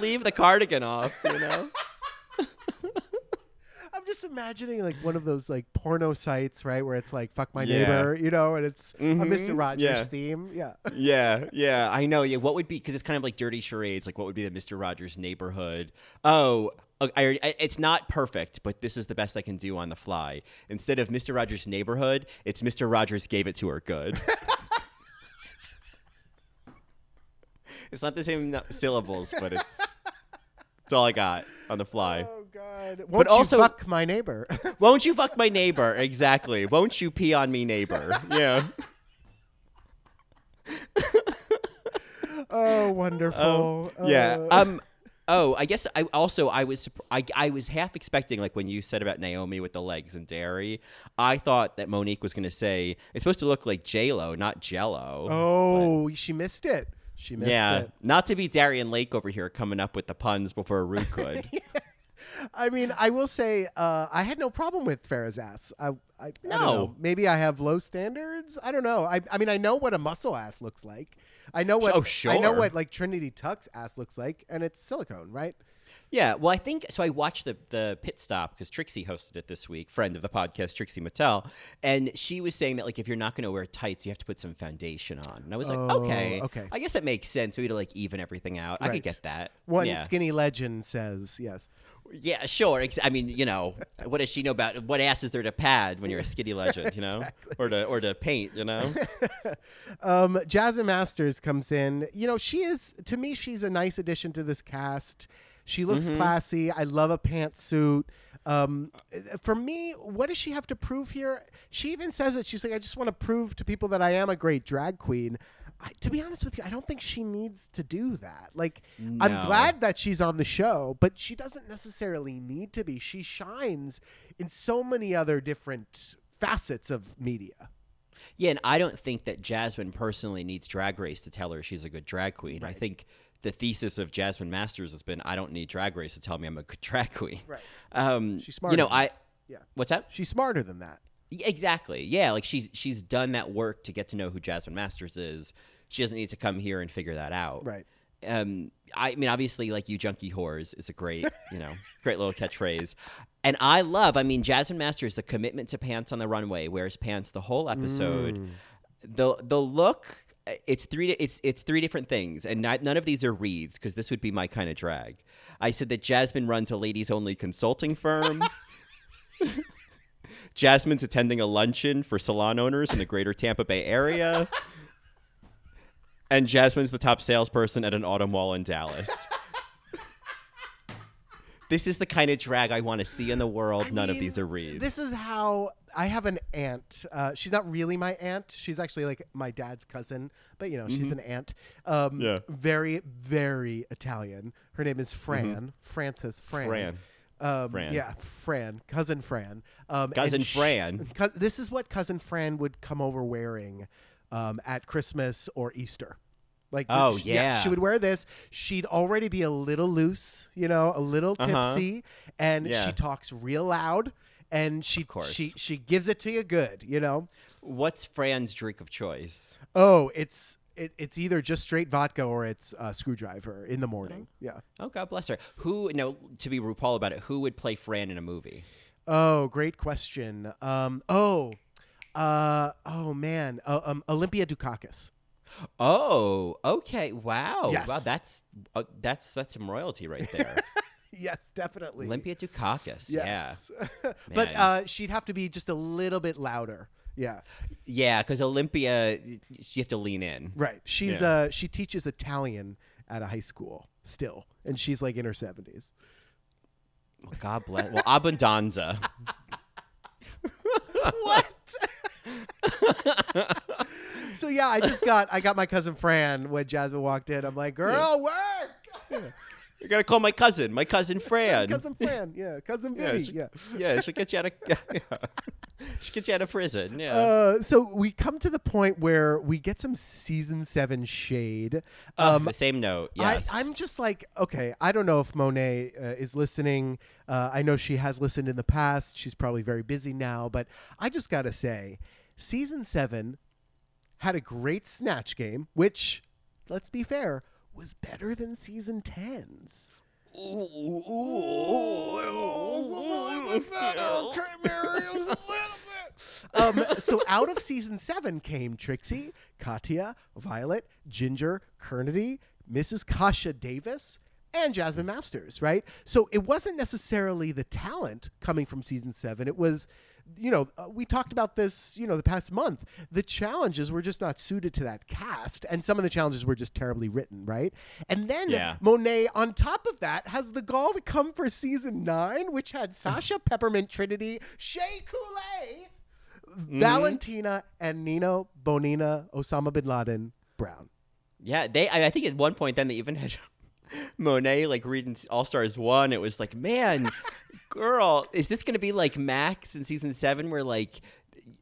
Leave the cardigan off, you know? I'm just imagining like one of those like porno sites, right, where it's like "fuck my yeah. neighbor," you know, and it's mm-hmm. a Mister Rogers yeah. theme. Yeah, yeah, yeah. I know. Yeah, what would be, because it's kind of like Dirty Charades. Like, what would be the Mister Rogers neighborhood? Oh, I, I, it's not perfect, but this is the best I can do on the fly. Instead of Mister Rogers neighborhood, it's Mister Rogers gave it to her good. It's not the same syllables, but it's it's all I got on the fly. Oh. God. Won't but you also, fuck my neighbor? Won't you fuck my neighbor? Exactly. Won't you pee on me, neighbor? Yeah. Oh, wonderful. Um, yeah. Uh. Um. Oh, I guess I also I was I I was half expecting, like when you said about Naomi with the legs and dairy, I thought that Monique was going to say it's supposed to look like J-Lo, not Jello. Oh, but she missed it. She missed yeah, it. Yeah. Not to be Darian Lake over here coming up with the puns before Rue could. yeah. I mean, I will say uh, I had no problem with Farrah's ass. I, I, no. I don't know. Maybe I have low standards. I don't know. I, I mean, I know what a muscle ass looks like. I know what. Oh, sure. I know what like Trinity Tuck's ass looks like, and it's silicone, right? Yeah. Well, I think so. I watched the the pit stop because Trixie hosted it this week. Friend of the podcast, Trixie Mattel, and she was saying that like if you're not going to wear tights, you have to put some foundation on. And I was like, oh, okay, okay. I guess that makes sense. Maybe to like even everything out. Right. I could get that. One yeah. skinny legend says yes. Yeah, sure. I mean, you know, what does she know about what ass is there to pad when you're a skinny legend, you know, exactly. or to or to paint, you know? um, Jasmine Masters comes in. You know, she is, to me, she's a nice addition to this cast. She looks mm-hmm. classy. I love a pantsuit. Um, for me, what does she have to prove here? She even says it. She's like, I just want to prove to people that I am a great drag queen. I, to be honest with you, I don't think she needs to do that. Like, no. I'm glad that she's on the show, but she doesn't necessarily need to be. She shines in so many other different facets of media. Yeah, and I don't think that Jasmine personally needs Drag Race to tell her she's a good drag queen. Right. I think the thesis of Jasmine Masters has been, I don't need Drag Race to tell me I'm a good drag queen. Right. Um, she's smarter. You know, I. Yeah. What's that? She's smarter than that. Exactly. Yeah, like she's she's done that work to get to know who Jasmine Masters is. She doesn't need to come here and figure that out. Right. Um, I mean, obviously, like, you junkie whores is a great, you know, great little catchphrase. And I love, I mean, Jasmine Masters, the commitment to pants on the runway, wears pants the whole episode. Mm. The the look, it's three it's it's three different things. And not, none of these are reads, because this would be my kind of drag. I said that Jasmine runs a ladies-only consulting firm. Jasmine's attending a luncheon for salon owners in the greater Tampa Bay area. And Jasmine's the top salesperson at an auto mall in Dallas. This is the kind of drag I want to see in the world. I None mean, of these are reads. This is how I have an aunt. Uh, she's not really my aunt. She's actually like my dad's cousin, but you know, mm-hmm. she's an aunt. Um, yeah. Very, very Italian. Her name is Fran. Mm-hmm. Frances Fran. Fran. Um, Fran. Yeah, Fran, Cousin Fran. Um, cousin she, Fran. Co- this is what Cousin Fran would come over wearing um, at Christmas or Easter. Like, oh, she, yeah. yeah. She would wear this. She'd already be a little loose, you know, a little tipsy. Uh-huh. And yeah. she talks real loud. And she, she she gives it to you good, you know. What's Fran's drink of choice? Oh, it's... It, it's either just straight vodka or it's a screwdriver in the morning. Yeah. Oh, God bless her. Who, you know, to be RuPaul about it, who would play Fran in a movie? Oh, great question. Um, oh, uh, oh, man. Uh, um, Olympia Dukakis. Oh, okay. Wow. Yes. Wow, that's, uh, that's, that's some royalty right there. Yes, definitely. Olympia Dukakis. Yes. Yeah. But uh, she'd have to be just a little bit louder. Yeah, yeah, because Olympia, she have to lean in. Right, she's yeah. uh, she teaches Italian at a high school still, and she's like in her seventies. Well, God bless. Well, Abundanza. What? So yeah, I just got I got my cousin Fran when Jasmine walked in. I'm like, girl, yeah. work. You're gonna call my cousin, my cousin Fran. My cousin Fran, yeah, cousin Vinny, yeah, she, yeah. yeah, she'll get you out of, yeah. she'll get you out of prison. Yeah. Uh, so we come to the point where we get some season seven shade. Um, oh, the same note, yes. I, I'm just like, okay, I don't know if Monet uh, is listening. Uh, I know she has listened in the past. She's probably very busy now, but I just gotta say, season seven had a great snatch game, which, let's be fair, was better than season ten's. Ooh, ooh, ooh, ooh, ooh, um, so out of season seven came Trixie, Katya, Violet, Ginger, Trinity, Missus Kasha Davis, and Jasmine Masters, right? So it wasn't necessarily the talent coming from season seven. It was, you know, uh, we talked about this, you know, the past month. The challenges were just not suited to that cast. And some of the challenges were just terribly written, right? And then yeah. Monet, on top of that, has the gall to come for season nine, which had Sasha, Peppermint, Trinity, Shea Coulee, mm-hmm. Valentina, and Nino Bonina, Osama bin Laden, Brown. Yeah, they. I, I think at one point then they even had Monet, like, reading All Stars one. It was like, man... Girl, is this going to be like Max in season seven where like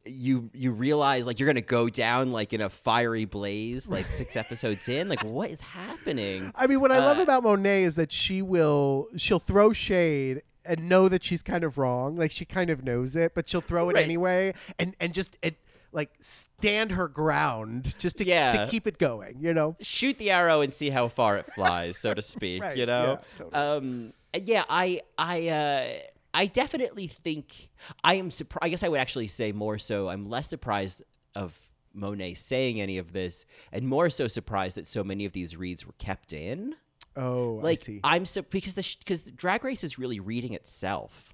you you realize like you're going to go down like in a fiery blaze like six episodes in? Like, what is happening? I mean, what uh, I love about Monet is that she will she'll throw shade and know that she's kind of wrong. Like, she kind of knows it, but she'll throw it right. anyway and, and just it, like stand her ground just to, yeah. to keep it going, you know? Shoot the arrow and see how far it flies, so to speak, right. you know? Yeah, totally. Um Yeah, I I uh, I definitely think I am surprised. I guess I would actually say more so I'm less surprised of Monet saying any of this and more so surprised that so many of these reads were kept in. Oh, like, I see. I'm su- because the sh- 'cause Drag Race is really reading itself.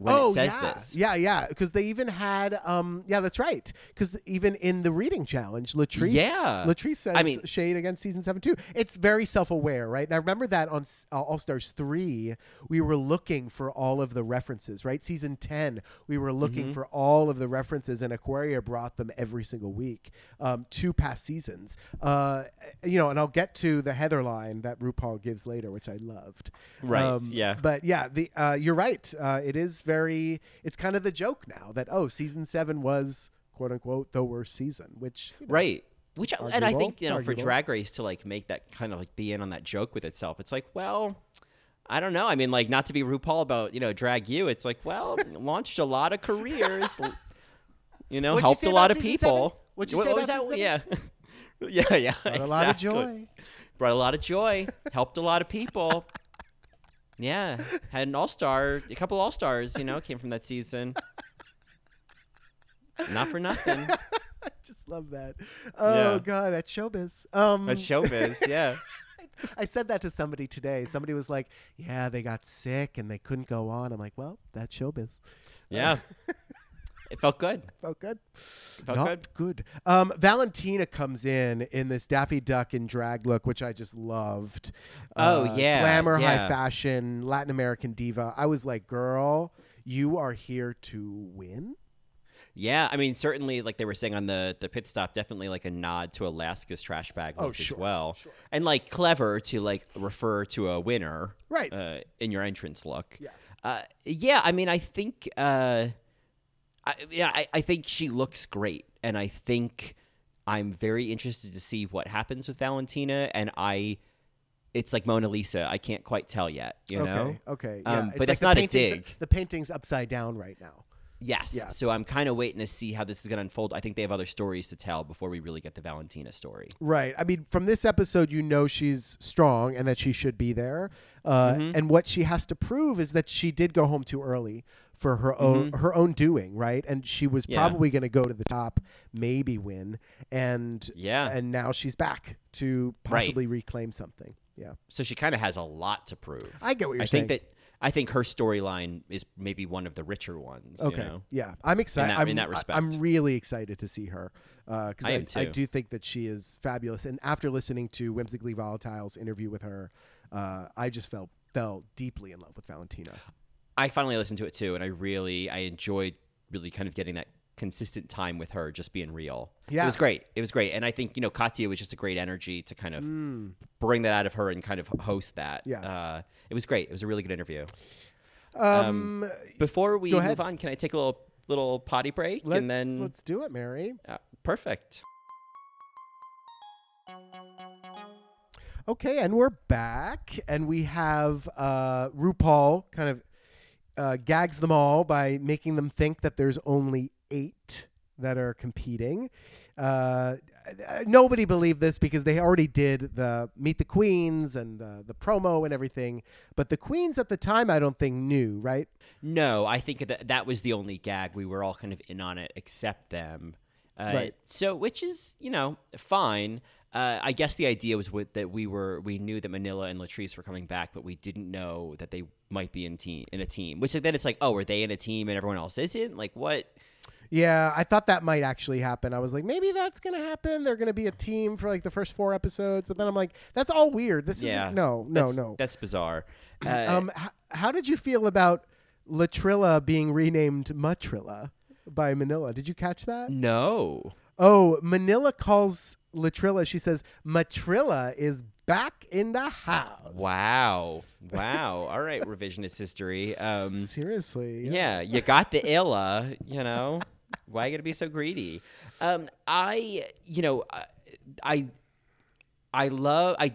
when oh, it says yeah. this. Yeah, yeah. Because they even had, um, yeah, that's right. Because even in the reading challenge, Latrice, yeah. Latrice says I mean, shade against season seven, too. It's very self-aware, right? And I remember that on uh, All Stars three, we were looking for all of the references, right? Season ten, we were looking mm-hmm. for all of the references, and Aquaria brought them every single week um, to past seasons. Uh, you know, and I'll get to the Heather line that RuPaul gives later, which I loved. Right, um, yeah. But yeah, the uh, you're right. Uh, it is very, it's kind of the joke now that, oh, season seven was, quote unquote, the worst season, which. You know, right. Which, and I think, you know, arguable. For Drag Race to like make that kind of like be in on that joke with itself, it's like, well, I don't know. I mean, like, not to be RuPaul about, you know, drag you. It's like, well, launched a lot of careers, you know, What'd helped you a lot of people. Seven? What'd you what, say what about was that? Seven? Yeah. yeah, yeah. Brought exactly. a lot of joy. Brought a lot of joy. Helped a lot of people. Yeah, had an all-star, a couple all-stars, you know, came from that season. Not for nothing. I just love that. Oh, yeah. God, that's showbiz. Um, that's showbiz, yeah. I said that to somebody today. Somebody was like, yeah, they got sick and they couldn't go on. I'm like, well, that's showbiz. Yeah. Uh, It felt good. Felt good. Felt Not good. good. Um, Valentina comes in in this Daffy Duck and drag look, which I just loved. Oh, uh, yeah. Glamour, yeah. high fashion, Latin American diva. I was like, girl, you are here to win? Yeah. I mean, certainly, like they were saying on the, the pit stop, definitely like a nod to Alaska's trash bag look oh, sure, as well. Sure. And like clever to like refer to a winner right. uh, in your entrance look. Yeah. Uh, yeah. I mean, I think... Uh, I, yeah, I, I think she looks great, and I think I'm very interested to see what happens with Valentina. And I, it's like Mona Lisa. I can't quite tell yet, you okay, know. Okay, yeah. Um, but that's like not a dig. The painting's upside down right now. Yes. Yeah. So I'm kind of waiting to see how this is going to unfold. I think they have other stories to tell before we really get the Valentina story. Right. I mean, from this episode, you know she's strong and that she should be there. Uh, mm-hmm. And what she has to prove is that she did go home too early for her mm-hmm. own her own doing, right? And she was yeah. probably going to go to the top, maybe win. And yeah. and now she's back to possibly right. reclaim something. Yeah. So she kind of has a lot to prove. I get what you're I saying. I think that. I think her storyline is maybe one of the richer ones. Okay. You know? Yeah. I'm excited. In that, I'm, in that respect. I'm really excited to see her. Uh, I, I am too. I do think that she is fabulous. And after listening to Whimsically Volatile's interview with her, uh, I just felt fell deeply in love with Valentina. I finally listened to it too. And I really, I enjoyed really kind of getting that consistent time with her just being real. Yeah. It was great. It was great. And I think, you know, Katya was just a great energy to kind of mm. bring that out of her and kind of host that. Yeah. Uh, it was great. It was a really good interview. Um, um, before we move ahead. on, can I take a little little potty break? Let's, and then let's do it, Mary. Uh, perfect. Okay, and we're back. And we have uh, RuPaul kind of uh, gags them all by making them think that there's only eight that are competing. Uh, nobody believed this because they already did the Meet the Queens and the, the promo and everything. But the Queens at the time, I don't think knew, right? No, I think that that was the only gag. We were all kind of in on it except them. Uh, right. So, which is, you know, fine. Uh, I guess the idea was with, that we were we knew that Manila and Latrice were coming back, but we didn't know that they might be in team in a team. Which then it's like, oh, are they in a team and everyone else isn't? Like what? Yeah, I thought that might actually happen. I was like, maybe that's going to happen. They're going to be a team for like the first four episodes. But then I'm like, that's all weird. This yeah, is no, no, that's, no. That's bizarre. Uh, um, h- how did you feel about Latrilla being renamed Matrilla by Manila? Did you catch that? No. Oh, Manila calls Latrilla. She says, Matrilla is back in the house. Wow. Wow. All right, revisionist history. Um, Seriously. Yeah. yeah, you got the Illa, you know. Why are you going to be so greedy? Um, I, you know, I, I love, I,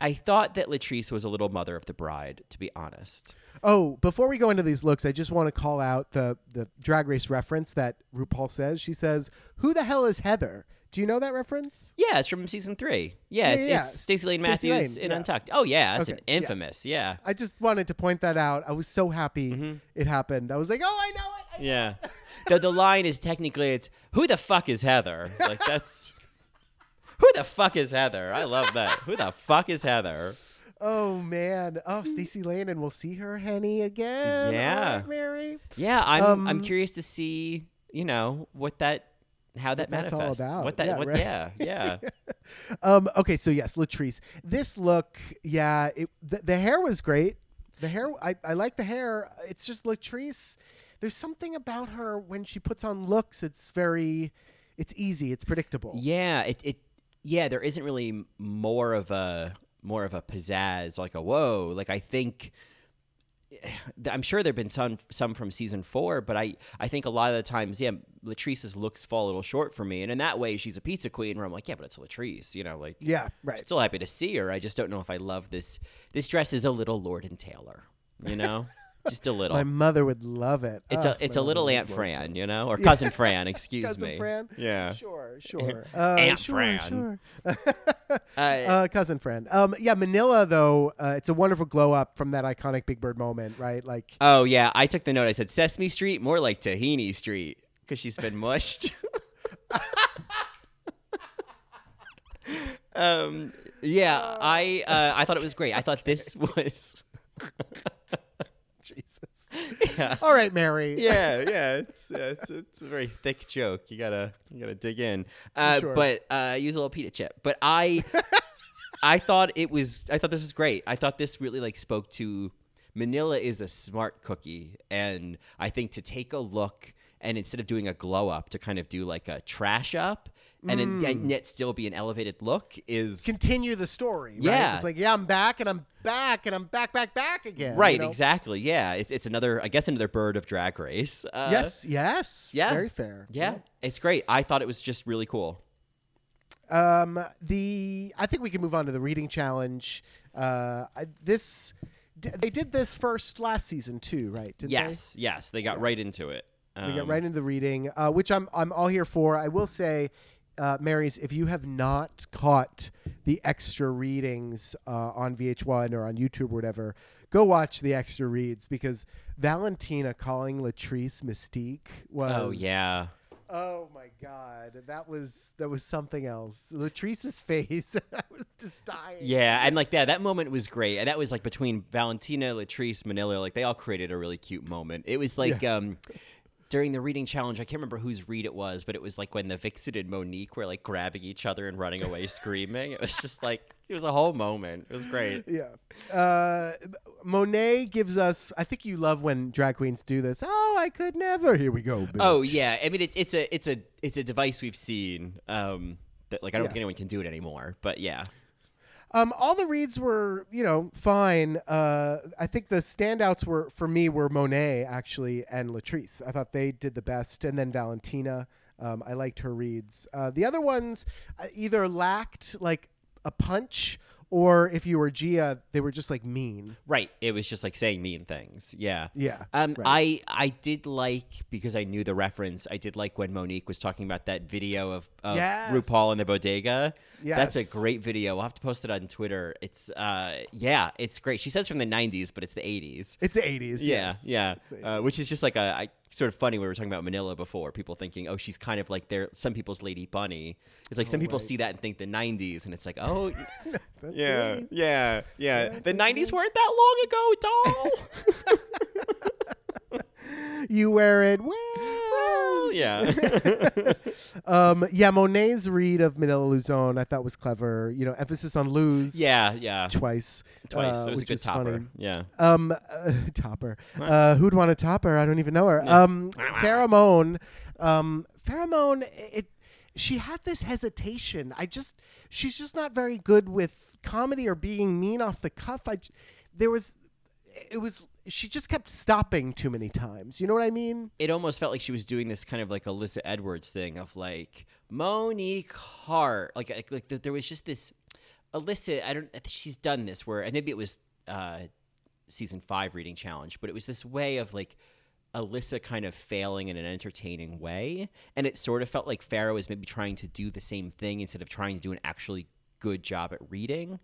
I thought that Latrice was a little Mother of the Bride, to be honest. Oh, before we go into these looks, I just want to call out the, the Drag Race reference that RuPaul says. She says, who the hell is Heather? Do you know that reference? Yeah, it's from season three. Yeah, yeah, yeah. It's Stacey Lane Stacey Matthews Lane, in yeah. Untucked. Oh, yeah, that's okay. an infamous, yeah. yeah. I just wanted to point that out. I was so happy mm-hmm. it happened. I was like, oh, I know it. I yeah. Know it. the, the line is technically, it's, who the fuck is Heather? Like, that's, who the fuck is Heather? I love that. Who the fuck is Heather? Oh man! Oh, Stacey Lane, and we'll see her Henny again. Yeah, All Right, Mary. Yeah, I'm. Um, I'm curious to see, you know, what that, how that what manifests. That's all about. What that? Yeah, what, right? yeah. yeah. um. Okay. So yes, Latrice. This look. Yeah. It, the, the hair was great. The hair. I. I like the hair. It's just Latrice. There's something about her when she puts on looks. It's very. It's easy. It's predictable. Yeah. It. It. Yeah. There isn't really more of a. more of a pizzazz, like a whoa. Like I think, I'm sure there have been some some from season four, but I, I think a lot of the times, yeah, Latrice's looks fall a little short for me. And in that way, she's a pizza queen where I'm like, yeah, but it's Latrice, you know, like, yeah, right. I'm still happy to see her. I just don't know if I love this. This dress is a little Lord and Taylor, you know? Just a little. My mother would love it. It's oh, a it's a little Aunt Fran, you know, or cousin Fran. Excuse cousin me. Cousin Fran. Yeah. Sure. Sure. Uh, Aunt sure, Fran. Sure. uh, uh, cousin Fran. Um. Yeah. Manila though. Uh, it's a wonderful glow up from that iconic Big Bird moment, right? Like. Oh yeah. I took the note. I said Sesame Street, more like Tahini Street, because she's been mushed. um. Yeah. I. Uh, I thought it was great. I thought this was. Jesus. Yeah. All right, Mary. Yeah, yeah. It's, yeah, it's it's a very thick joke. You gotta you gotta dig in. Uh, sure. But uh, use a little pita chip. But I I thought it was I thought this was great. I thought this really like spoke to Manila is a smart cookie, and I think to take a look and instead of doing a glow up, to kind of do like a trash up. And, mm. in, and yet still be an elevated look is... Continue the story, right? Yeah. It's like, yeah, I'm back, and I'm back, and I'm back, back, back again. Right, you know? Exactly, yeah. It, it's another, I guess, another bird of Drag Race. Uh, yes, yes. Yeah. Very fair. Yeah. yeah, it's great. I thought it was just really cool. Um, the I think we can move on to the reading challenge. Uh, I, this d- They did this first last season, too, right? Didn't yes, they? yes. They got yeah. right into it. Um, they got right into the reading, uh, which I'm I'm all here for. I will say... Uh, Marys, if you have not caught the extra readings uh, on V H one or on YouTube or whatever, go watch the extra reads because Valentina calling Latrice Mystique was... Oh, yeah. Oh, my God. That was that was something else. Latrice's face, I was just dying. Yeah, and like that, that moment was great. And that was like between Valentina, Latrice, Manila, like they all created a really cute moment. It was like... Yeah. Um, during the reading challenge, I can't remember whose read it was, but it was like when the Vixen and Monique were like grabbing each other and running away screaming. It was just like, it was a whole moment. It was great. Yeah. Uh, Monet gives us, I think you love when drag queens do this. Oh, I could never. Here we go. Bitch. Oh yeah. I mean, it, it's a, it's a, it's a device we've seen um, that like, I don't yeah. think anyone can do it anymore, but yeah. Um, all the reads were, you know, fine. Uh, I think the standouts were for me were Monet, actually, and Latrice. I thought they did the best. And then Valentina. Um, I liked her reads. Uh, the other ones either lacked, like, a punch or if you were Gia, they were just, like, mean. Right. It was just, like, saying mean things. Yeah. Yeah. Um, right. I, I did like, because I knew the reference, I did like when Monique was talking about that video of, of yes. RuPaul in the bodega. Yes. That's a great video. We'll have to post it on Twitter. It's, uh, yeah, it's great. She says from the nineties, but it's the eighties. It's the eighties. Yeah. Yes. Yeah. eighties. Uh, which is just, like, a... I, sort of funny, we were talking about Manila before, people thinking, oh, she's kind of like there. Some people's Lady Bunny. It's like oh, some people right. see that and think the nineties, and it's like, oh, no, yeah, yeah, yeah, yeah. The nineties weren't that long ago, doll. You wear it well. well yeah. um, yeah, Monet's read of Manila Luzon I thought was clever. You know, emphasis on lose. Yeah, yeah. Twice. Twice. Uh, it was a good topper. Funny. Yeah. Um, uh, topper. Uh, who'd want to top her? I don't even know her. Yeah. Um, Farrah Moan. Um, Farrah Moan, it, she had this hesitation. I just, she's just not very good with comedy or being mean off the cuff. I, there was, it was... She just kept stopping too many times. You know what I mean? It almost felt like she was doing this kind of like Alyssa Edwards thing of like Monique Heart. Like, like, like there was just this Alyssa. I don't. I think she's done this where, and maybe it was uh, season five reading challenge, but it was this way of like Alyssa kind of failing in an entertaining way, and it sort of felt like Farrah was maybe trying to do the same thing instead of trying to do an actually good job at reading,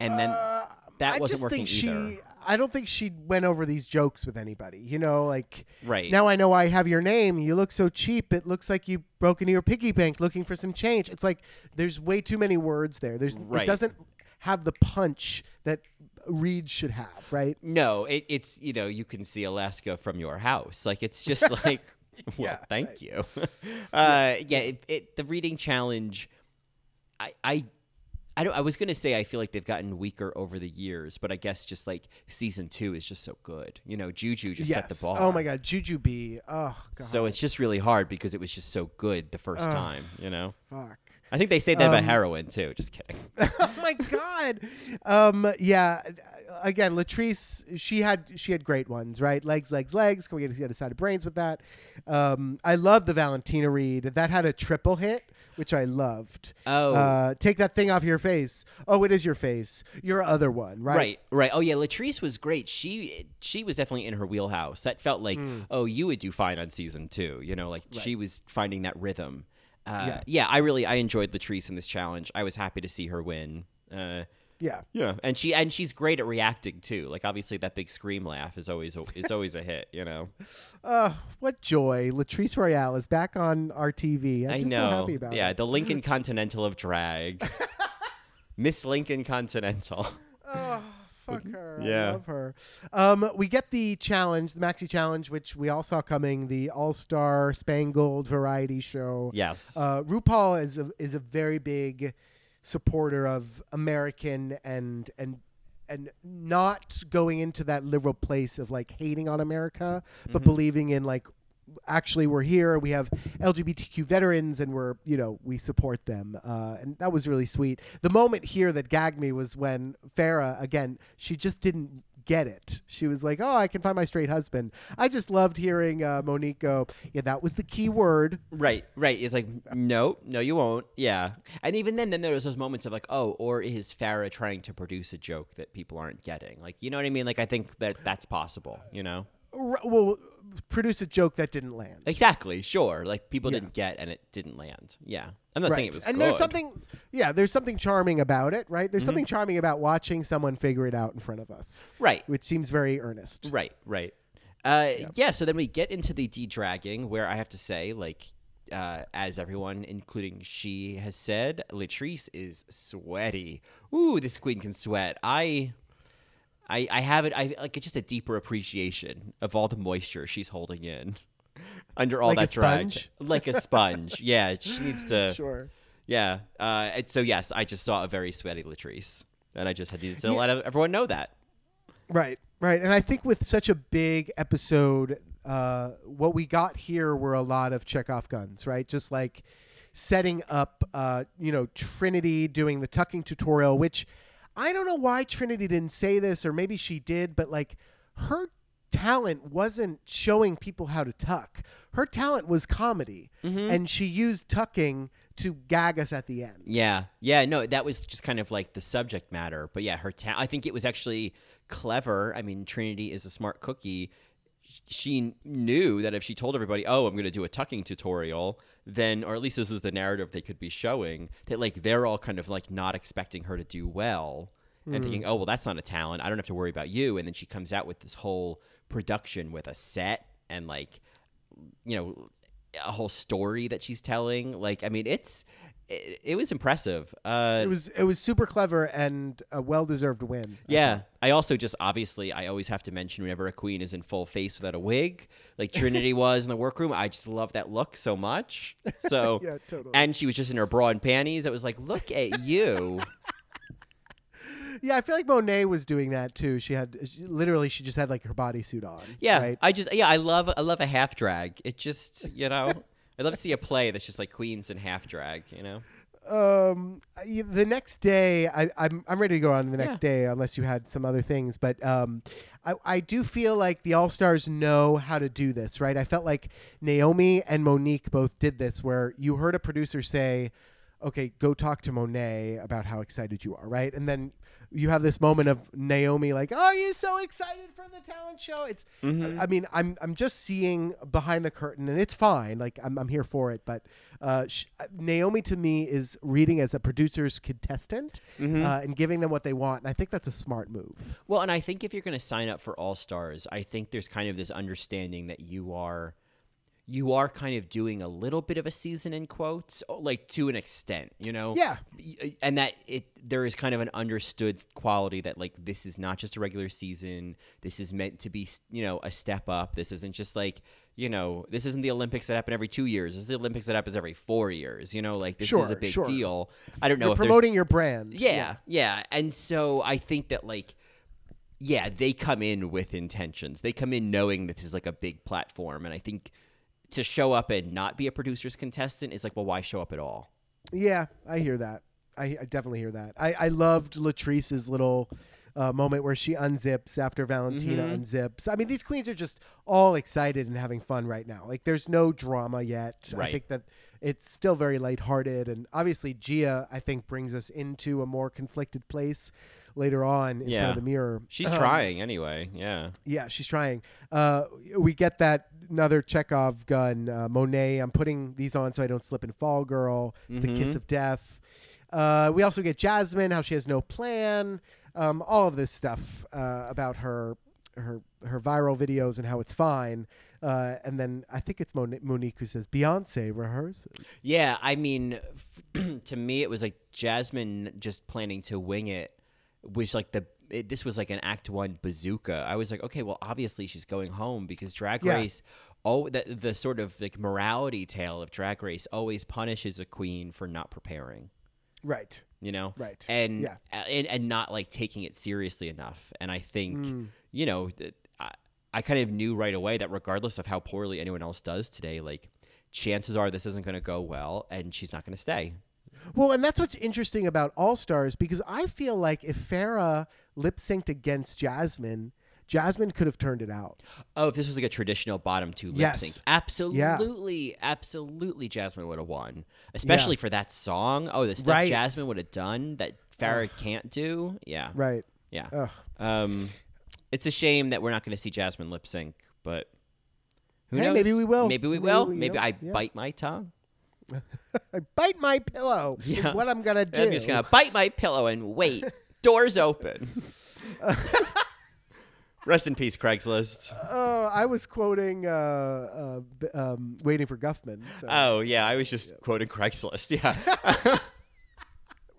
and then. Uh... That I wasn't just working think she, either. I don't think she went over these jokes with anybody. You know, like, right. Now I know I have your name. You look so cheap. It looks like you broke into your piggy bank looking for some change. It's like there's way too many words there. There's right. It doesn't have the punch that Reed should have, right? No, it, it's, you know, you can see Alaska from your house. Like, it's just like, well, yeah, thank right. you. uh, yeah, yeah it, it, the reading challenge, I, I, I, don't, I was going to say I feel like they've gotten weaker over the years, but I guess just like season two is just so good. You know, Juju just yes. set the ball. Oh, my God. Juju B. Oh, God. So it's just really hard because it was just so good the first oh, time, you know? Fuck. I think they say that um, about heroin, too. Just kidding. Oh, my God. um, yeah. Again, Latrice, she had she had great ones, right? Legs, legs, legs. Can we get to the other side of brains with that? Um, I love the Valentina read. That had a triple hit, which I loved. Oh. Uh, take that thing off your face. Oh, it is your face. Your other one, right? Right, right. Oh, yeah, Latrice was great. She she was definitely in her wheelhouse. That felt like, mm. oh, you would do fine on season two. You know, like right. she was finding that rhythm. Uh, yeah. yeah, I really I enjoyed Latrice in this challenge. I was happy to see her win. Uh, yeah, yeah, and she and she's great at reacting too. Like obviously that big scream laugh is always a, is always a hit, you know. Uh, what joy! Latrice Royale is back on our T V. I'm I just know. So happy about yeah, it. Yeah, the Lincoln Continental of drag, Miss Lincoln Continental. Oh. Fuck her. Yeah. I love her. Um, we get the challenge, the maxi challenge, which we all saw coming, the All-Star Spangled Variety Show. Yes. Uh, RuPaul is a, is a very big supporter of American and and and not going into that liberal place of like hating on America, but mm-hmm. believing in like, actually we're here, we have L G B T Q veterans and we're, you know, we support them, uh and that was really sweet. The moment here that gagged me was when Farrah, again, she just didn't get it. She was like, oh, I can find my straight husband. I just loved hearing uh Monique go, yeah, that was the key word. Right, right. It's like, no, no, you won't. Yeah. And even then, then there was those moments of like, oh, or is Farrah trying to produce a joke that people aren't getting? Like, you know what I mean? Like, I think that that's possible, you know? Well, produce a joke that didn't land. Exactly, sure. Like, people yeah. didn't get, and it didn't land. Yeah. I'm not right. saying it was and good. And there's something, yeah, there's something charming about it, right? There's mm-hmm. something charming about watching someone figure it out in front of us. Right. Which seems very earnest. Right, right. Uh, yeah. yeah, so then we get into the de-dragging, where I have to say, like, uh, as everyone, including she, has said, Latrice is sweaty. Ooh, this queen can sweat. I... I, I have it. I like just a deeper appreciation of all the moisture she's holding in under all like that a drag, sponge? Like a sponge. Yeah, she needs to. Sure. Yeah. Uh. And so yes, I just saw a very sweaty Latrice, and I just had to yeah. let everyone know that. Right. Right. And I think with such a big episode, uh, what we got here were a lot of Chekhov guns, right? Just like setting up, uh, you know, Trinity doing the tucking tutorial, which. I don't know why Trinity didn't say this, or maybe she did, but like her talent wasn't showing people how to tuck. Her talent was comedy, mm-hmm. and she used tucking to gag us at the end. Yeah. Yeah, no, that was just kind of like the subject matter. But yeah, her ta- I think it was actually clever. I mean, Trinity is a smart cookie. She knew that if she told everybody, oh, I'm going to do a tucking tutorial, then, or at least this is the narrative they could be showing, that like they're all kind of like not expecting her to do well mm. and thinking, oh, well, that's not a talent. I don't have to worry about you. And then she comes out with this whole production with a set and like, you know, a whole story that she's telling. Like, I mean, it's it, it was impressive. Uh, it was it was super clever and a well-deserved win. Yeah. I, I also just obviously I always have to mention whenever a queen is in full face without a wig, like Trinity was in the workroom. I just love that look so much. So yeah, totally. And she was just in her bra and panties. It was like, look at you. Yeah, I feel like Monet was doing that too. She had she, literally, she just had like her bodysuit on. Yeah, right? I just yeah, I love I love a half drag. It just, you know, I'd love to see a play that's just like queens and half drag. You know, um, the next day I, I'm I'm ready to go on the next yeah. day unless you had some other things. But um, I I do feel like the All Stars know how to do this, right? I felt like Naomi and Monique both did this, where you heard a producer say, "Okay, go talk to Monet about how excited you are," right, and then. You have this moment of Naomi like, oh, are you so excited for the talent show? It's, mm-hmm. I mean, I'm I'm just seeing behind the curtain, and it's fine. Like, I'm I'm here for it. But uh, she, Naomi, to me, is reading as a producer's contestant mm-hmm. uh, and giving them what they want. And I think that's a smart move. Well, and I think if you're going to sign up for All Stars, I think there's kind of this understanding that you are you are kind of doing a little bit of a season in quotes, like to an extent, you know? Yeah. And that it there is kind of an understood quality that, like, this is not just a regular season. This is meant to be, you know, a step up. This isn't just like, you know, this isn't the Olympics that happen every two years. This is the Olympics that happens every four years. You know, like, this sure, is a big sure. deal. I don't know You're if promoting your brand. Yeah, yeah. Yeah. And so I think that, like, yeah, they come in with intentions. They come in knowing that this is, like, a big platform. And I think to show up and not be a producer's contestant is like, well, why show up at all? Yeah, I hear that. I, I definitely hear that. I, I loved Latrice's little uh, moment where she unzips after Valentina mm-hmm. unzips. I mean, these queens are just all excited and having fun right now. Like, there's no drama yet. Right. I think that it's still very lighthearted. And obviously, Gia, I think, brings us into a more conflicted place later on in yeah. front of the mirror. She's um, trying anyway. Yeah. Yeah, she's trying. Uh, we get that another Chekhov gun, uh, Monet. I'm putting these on so I don't slip and fall, girl. Mm-hmm. The kiss of death. Uh, we also get Jasmine, how she has no plan. Um, all of this stuff uh, about her, her, her viral videos and how it's fine. Uh, and then I think it's Mon- Monique who says Beyonce rehearses. Yeah. I mean, to me, it was like Jasmine just planning to wing it. Which like the it, this was like an act one bazooka. I was like, okay, well, obviously she's going home because Drag yeah. Race, oh, the, the sort of like morality tale of Drag Race always punishes a queen for not preparing, right? You know, right? And yeah. and, and not like taking it seriously enough. And I think mm. you know, I I kind of knew right away that regardless of how poorly anyone else does today, like chances are this isn't going to go well, and she's not going to stay. Well, and that's what's interesting about All Stars, because I feel like if Farrah lip synced against Jasmine, Jasmine could have turned it out. Oh, if this was like a traditional bottom two lip yes. sync. Absolutely. Yeah. Absolutely. Jasmine would have won, especially yeah. for that song. Oh, the stuff right. Jasmine would have done that Farrah Ugh. can't do. Yeah. Right. Yeah. Ugh. Um, it's a shame that we're not going to see Jasmine lip sync, but who hey, knows? Maybe we will. Maybe we maybe will. We maybe will. I yeah. bite my tongue. I bite my pillow yeah. is what I'm going to do. I'm just going to bite my pillow and wait. Doors open. Rest in peace, Craigslist. Oh, uh, I was quoting uh, uh, um, Waiting for Guffman. So. Oh, yeah. I was just yeah. quoting Craigslist. Yeah.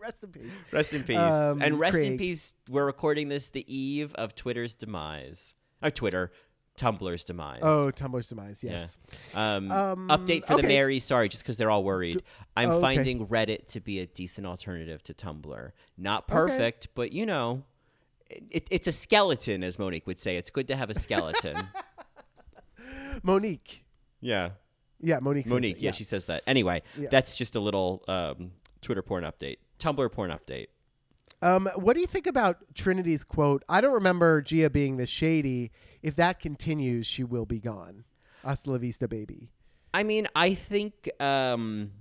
Rest in peace. Rest in peace. Um, and rest Craig. in peace. We're recording this the eve of Twitter's demise. Or Twitter. Tumblr's demise. Oh, Tumblr's demise. Yes. Yeah. Um, um, update for okay. the Mary. Sorry, just because they're all worried. I'm oh, okay. finding Reddit to be a decent alternative to Tumblr. Not perfect, okay. but you know, it, it's a skeleton, as Monique would say. It's good to have a skeleton. Monique. Yeah. Yeah, Monique. Monique. Yeah. yeah, she says that. Anyway, yeah. that's just a little um, Twitter porn update. Tumblr porn update. Um, what do you think about Trinity's quote? I don't remember Gia being this shady. If that continues, she will be gone. Hasta la vista, baby. I mean, I think, um,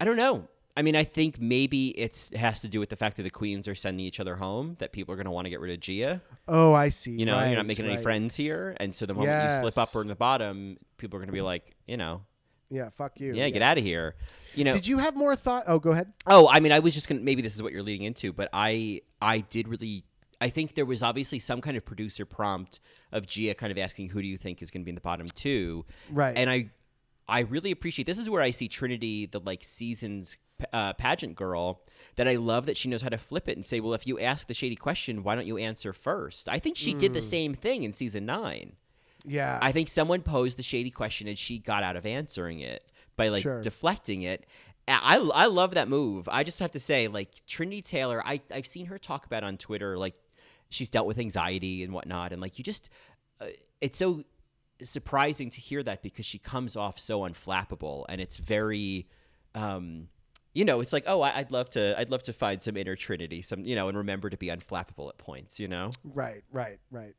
I don't know. I mean, I think maybe it's, it has to do with the fact that the queens are sending each other home, that people are going to want to get rid of Gia. Oh, I see. You know, right, you're not making right. any friends here. And so the moment yes. you slip up or in the bottom, people are going to be like, you know. Yeah, fuck you. Yeah, yeah. Get out of here. You know. Did you have more thought? Oh, go ahead. Oh, I mean, I was just going to, maybe this is what you're leading into, but I I did really, I think there was obviously some kind of producer prompt of Gia kind of asking, who do you think is going to be in the bottom two? Right. And I I really appreciate, this is where I see Trinity, the like seasons uh, pageant girl, that I love that she knows how to flip it and say, well, if you ask the shady question, why don't you answer first? I think she mm. did the same thing in season nine. Yeah, I think someone posed the shady question and she got out of answering it by like sure. deflecting it. I, I love that move. I just have to say, like, Trinity Taylor, I, I've seen her talk about on Twitter, like she's dealt with anxiety and whatnot. And like you just uh, it's so surprising to hear that because she comes off so unflappable and it's very um, you know, it's like, oh, I'd love to I'd love to find some inner Trinity, some, you know, and remember to be unflappable at points, you know? Right, right, right.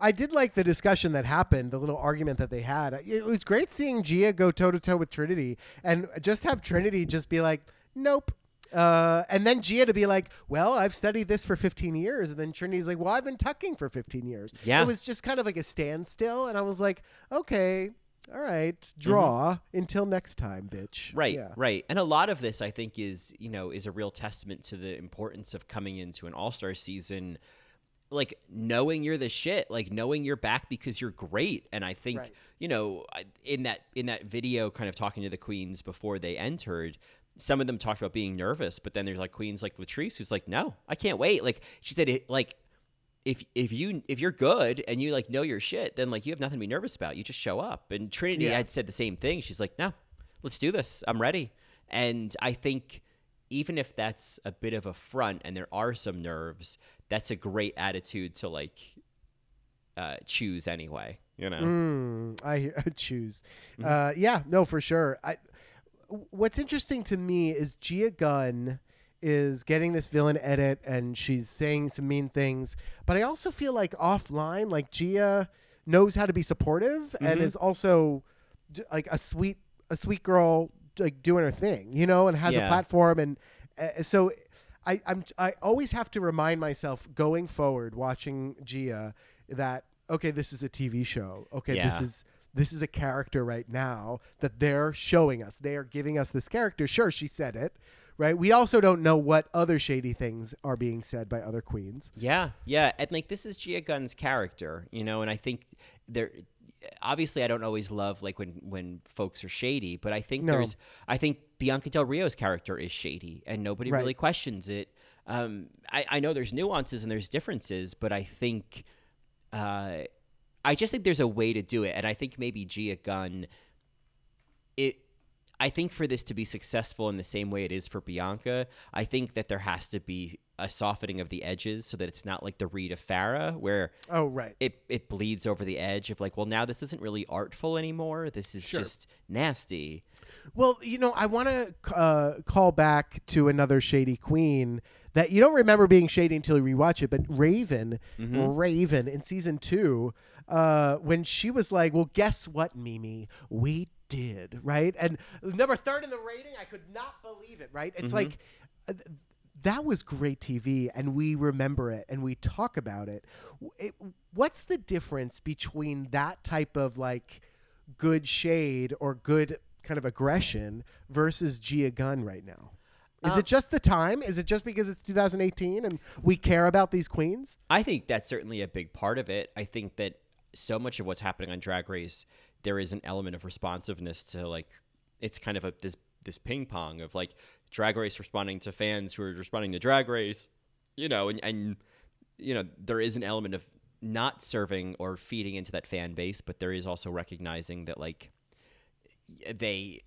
I did like the discussion that happened, the little argument that they had. It was great seeing Gia go toe-to-toe with Trinity and just have Trinity just be like, nope. Uh, and then Gia to be like, well, I've studied this for fifteen years. And then Trinity's like, well, I've been tucking for fifteen years. Yeah. It was just kind of like a standstill. And I was like, okay, all right, draw mm-hmm. until next time, bitch. Right, yeah. right. And a lot of this, I think, is, you know, is a real testament to the importance of coming into an All-Star season like knowing you're the shit, like knowing you're back because you're great. And I think, right. you know, in that in that video kind of talking to the queens before they entered, some of them talked about being nervous, but then there's like queens like Latrice who's like, no, I can't wait. Like she said, it, like if if you if you're good and you like know your shit, then like you have nothing to be nervous about. You just show up. And Trinity yeah. had said the same thing. She's like, no, let's do this. I'm ready. And I think even if that's a bit of a front and there are some nerves, that's a great attitude to like uh, choose anyway. You know, mm, I, I choose. Mm-hmm. Uh, yeah, no, for sure. I. What's interesting to me is Gia Gunn is getting this villain edit and she's saying some mean things, but I also feel like offline, like Gia knows how to be supportive mm-hmm. and is also like a sweet, a sweet girl, like doing her thing, you know, and has yeah. a platform. And uh, so I, I'm, I always have to remind myself going forward, watching Gia, that, okay, this is a T V show. Okay. Yeah. This is, This is a character right now that they're showing us. They are giving us this character. Sure, she said it, right? We also don't know what other shady things are being said by other queens. Yeah, yeah. And, like, this is Gia Gunn's character, you know, and I think there – obviously I don't always love, like, when, when folks are shady, but I think no. there's – I think Bianca Del Rio's character is shady and nobody right. really questions it. Um, I, I know there's nuances and there's differences, but I think uh, – I just think there's a way to do it. And I think maybe Gia Gunn, it, I think for this to be successful in the same way it is for Bianca, I think that there has to be a softening of the edges so that it's not like the read of Farrah where oh, right. it, it bleeds over the edge of like, well, now this isn't really artful anymore. This is sure. just nasty. Well, you know, I want to uh, call back to another shady queen that you don't remember being shady until you rewatch it, but Raven, mm-hmm. Raven in season two, uh, when she was like, well, guess what, Mimi? We did, right? And number third in the rating, I could not believe it, right? It's mm-hmm. like, uh, that was great T V, and we remember it, and we talk about it. it. What's the difference between that type of, like, good shade or good kind of aggression versus Gia Gunn right now? Is um, it just the time? Is it just because it's two thousand eighteen and we care about these queens? I think that's certainly a big part of it. I think that so much of what's happening on Drag Race, there is an element of responsiveness to like, it's kind of a, this, this ping pong of like Drag Race responding to fans who are responding to Drag Race, you know, and, and, you know, there is an element of not serving or feeding into that fan base, but there is also recognizing that like they,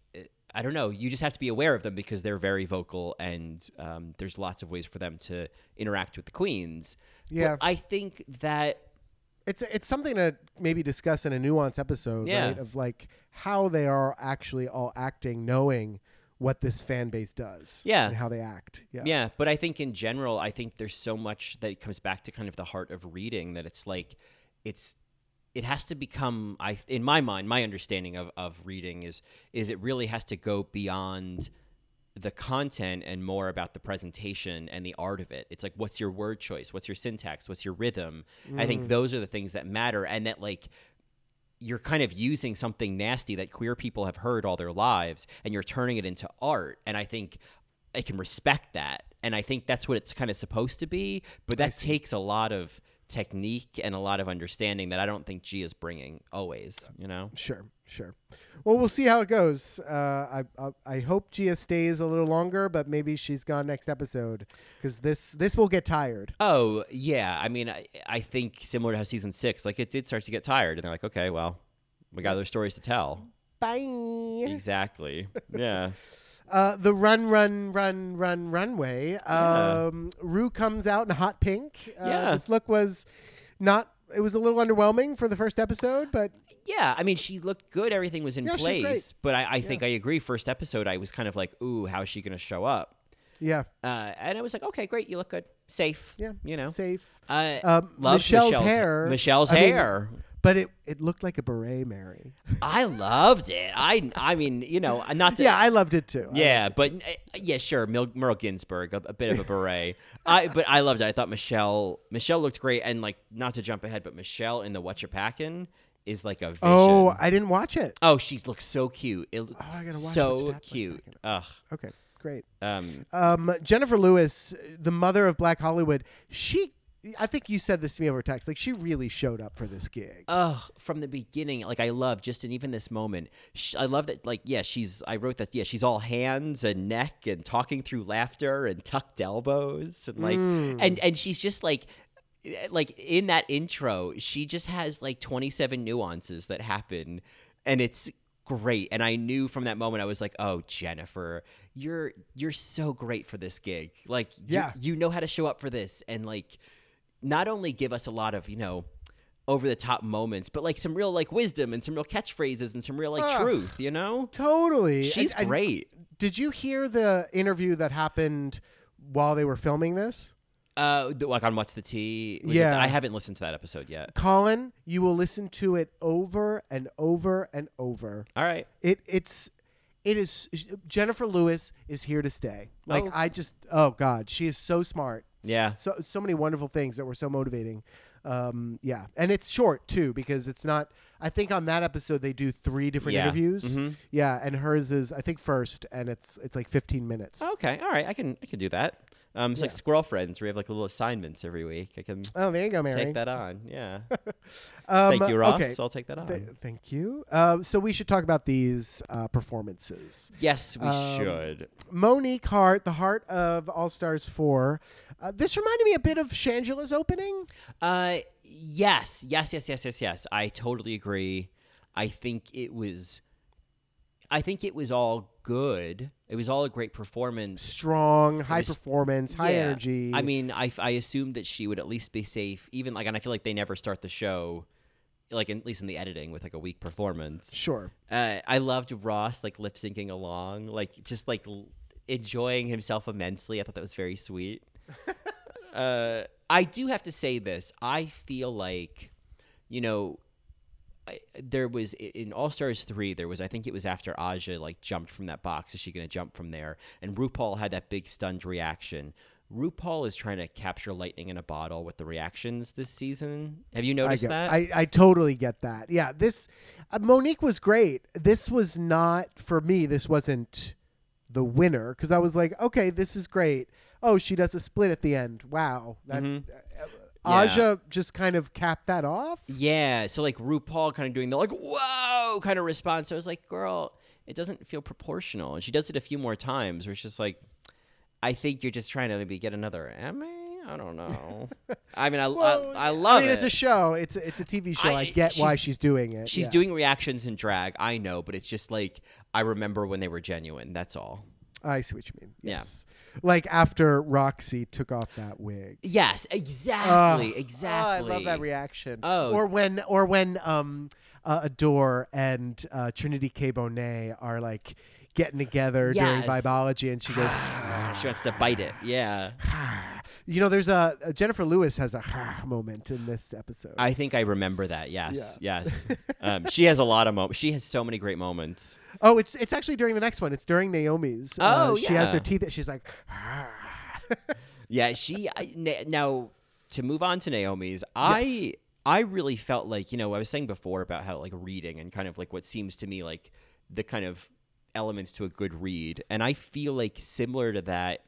I don't know. You just have to be aware of them because they're very vocal and um, there's lots of ways for them to interact with the queens. Yeah. But I think that it's, it's something to maybe discuss in a nuanced episode, yeah. right? Of like how they are actually all acting, knowing what this fan base does yeah. and how they act. Yeah. Yeah. But I think in general, I think there's so much that it comes back to kind of the heart of reading that it's like, it's, it has to become, I in my mind, my understanding of, of reading is is it really has to go beyond the content and more about the presentation and the art of it. It's like, what's your word choice? What's your syntax? What's your rhythm? Mm. I think those are the things that matter, and that like you're kind of using something nasty that queer people have heard all their lives, and you're turning it into art. And I think I can respect that, and I think that's what it's kind of supposed to be. But that takes a lot of technique and a lot of understanding that I don't think Gia's bringing always, you know? Sure, sure. Well, we'll see how it goes. Uh, I, I I hope Gia stays a little longer, but maybe she's gone next episode because this, this will get tired. Oh, yeah. I mean, I, I think similar to how season six, like it did start to get tired and they're like, okay, well, we got other stories to tell. Bye. Exactly. Yeah. Uh, the run, run, run, run, runway. Um, yeah. Rue comes out in hot pink. Uh, yeah. This look was not, it was a little underwhelming for the first episode, but. Yeah. I mean, she looked good. Everything was in yeah, place. But I, I yeah. think I agree. First episode, I was kind of like, ooh, how is she going to show up? Yeah. Uh, and I was like, okay, great. You look good. Safe. Yeah. You know. Safe. Uh, um, love Michelle's, Michelle's hair. Michelle's I hair. Mean, But it, it looked like a beret, Mary. I loved it. I I mean, you know, not to... Yeah, I loved it too. Yeah, it. but... Uh, yeah, sure, Mil- Merle Ginsburg, a, a bit of a beret. I But I loved it. I thought Michelle... Michelle looked great. And, like, not to jump ahead, but Michelle in the Whatcha Packin' is like a vision. Oh, I didn't watch it. Oh, she looks so cute. It oh, I gotta watch so it. So cute. Ugh. Okay, great. Um, um, Jennifer Lewis, the mother of Black Hollywood, she... I think you said this to me over text. Like, she really showed up for this gig. Oh, from the beginning. Like, I love just in even this moment. She, I love that. Like, yeah, she's, I wrote that. Yeah, she's all hands and neck and talking through laughter and tucked elbows. And like, mm. and, and she's just like, like in that intro, she just has like twenty-seven nuances that happen. And it's great. And I knew from that moment, I was like, oh, Jennifer, you're, you're so great for this gig. Like, yeah. you, you know how to show up for this. And like, not only give us a lot of, you know, over the top moments, but like some real like wisdom and some real catchphrases and some real like uh, truth, you know? Totally. She's I, great. I, did you hear the interview that happened while they were filming this? Uh, like on What's the Tea? Yeah. The, I haven't listened to that episode yet. Colin, you will listen to it over and over and over. All right. It It's... It is... Jennifer Lewis is here to stay. Like, oh. I just... Oh, God. She is so smart. Yeah. So so many wonderful things that were so motivating. Um, yeah. And it's short, too, because it's not... I think on that episode, they do three different yeah. interviews. Mm-hmm. Yeah. And hers is, I think, first. And it's it's like fifteen minutes. Okay. All right. I can I can do that. Um, it's yeah. like Squirrel Friends, where we have like little assignments every week. I can oh, there you go, Mary. Take that on. Yeah. um, thank you, Ross. Okay. I'll take that on. Th- thank you. Uh, so we should talk about these uh, performances. Yes, we um, should. Monique Heart, the heart of All Stars four. Uh, this reminded me a bit of Shangela's opening. Uh, yes, yes, yes, yes, yes, yes. I totally agree. I think it was... I think it was all good. It was all a great performance. Strong, high was, performance, high yeah. energy. I mean, I, I assumed that she would at least be safe, even like, and I feel like they never start the show, like in, at least in the editing, with like a weak performance. Sure. Uh, I loved Ross, like lip syncing along, like just like l- enjoying himself immensely. I thought that was very sweet. uh, I do have to say this. I feel like, you know, there was in All Stars three, there was, I think it was after Aja like jumped from that box. Is she going to jump from there? And RuPaul had that big stunned reaction. RuPaul is trying to capture lightning in a bottle with the reactions this season. Have you noticed I get, that? I, I totally get that. Yeah. This uh, Monique was great. This was not for me. This wasn't the winner. 'Cause I was like, okay, this is great. Oh, she does a split at the end. Wow. That, mm-hmm. uh, Yeah. Aja just kind of capped that off. Yeah. So like RuPaul kind of doing the like, whoa, kind of response. I was like, girl, it doesn't feel proportional. And she does it a few more times where it's just like, I think you're just trying to maybe get another Emmy. I don't know. I mean, I, well, I, I love it. I mean, it. It's a show. It's a, it's a T V show. I, I get she's, why she's doing it. She's yeah. doing reactions in drag. I know, but it's just like, I remember when they were genuine. That's all. I see what you mean. Yes. Yeah. Like after Roxy took off that wig. Yes, exactly. Uh, exactly. Oh, I love that reaction. Oh. Or when or when um uh, Adore and uh, Trinity K. Bonet are like getting together yes. during Vibology and she goes she wants to bite it. Yeah. You know, there's a, a Jennifer Lewis has a moment in this episode. I think I remember that. Yes. Yeah. Yes. um, she has a lot of moments. She has so many great moments. Oh, it's it's actually during the next one. It's during Naomi's. Oh, uh, yeah. She has her teeth. She's like. yeah. She I, na- now to move on to Naomi's. I yes. I really felt like, you know, I was saying before about how like reading and kind of like what seems to me like the kind of elements to a good read. And I feel like similar to that.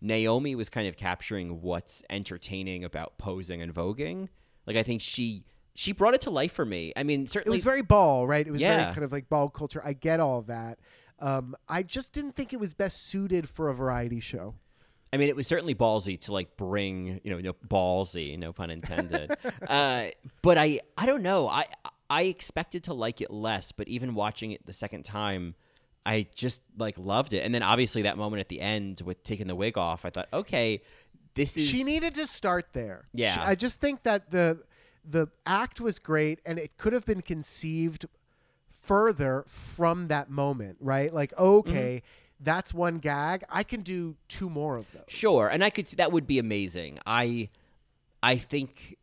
Naomi was kind of capturing what's entertaining about posing and voguing. Like, I think she she brought it to life for me. I mean, certainly. It was very ball, right? It was yeah. very kind of like ball culture. I get all of that. Um, I just didn't think it was best suited for a variety show. I mean, it was certainly ballsy to like bring, you know, no, ballsy, no pun intended. uh, but I, I don't know. I, I expected to like it less, but even watching it the second time, I just like loved it. And then obviously that moment at the end with taking the wig off, I thought, okay, this is... She needed to start there. Yeah. She, I just think that the the act was great and it could have been conceived further from that moment, right? Like, okay, mm-hmm. that's one gag. I can do two more of those. Sure. And I could see that would be amazing. I I think...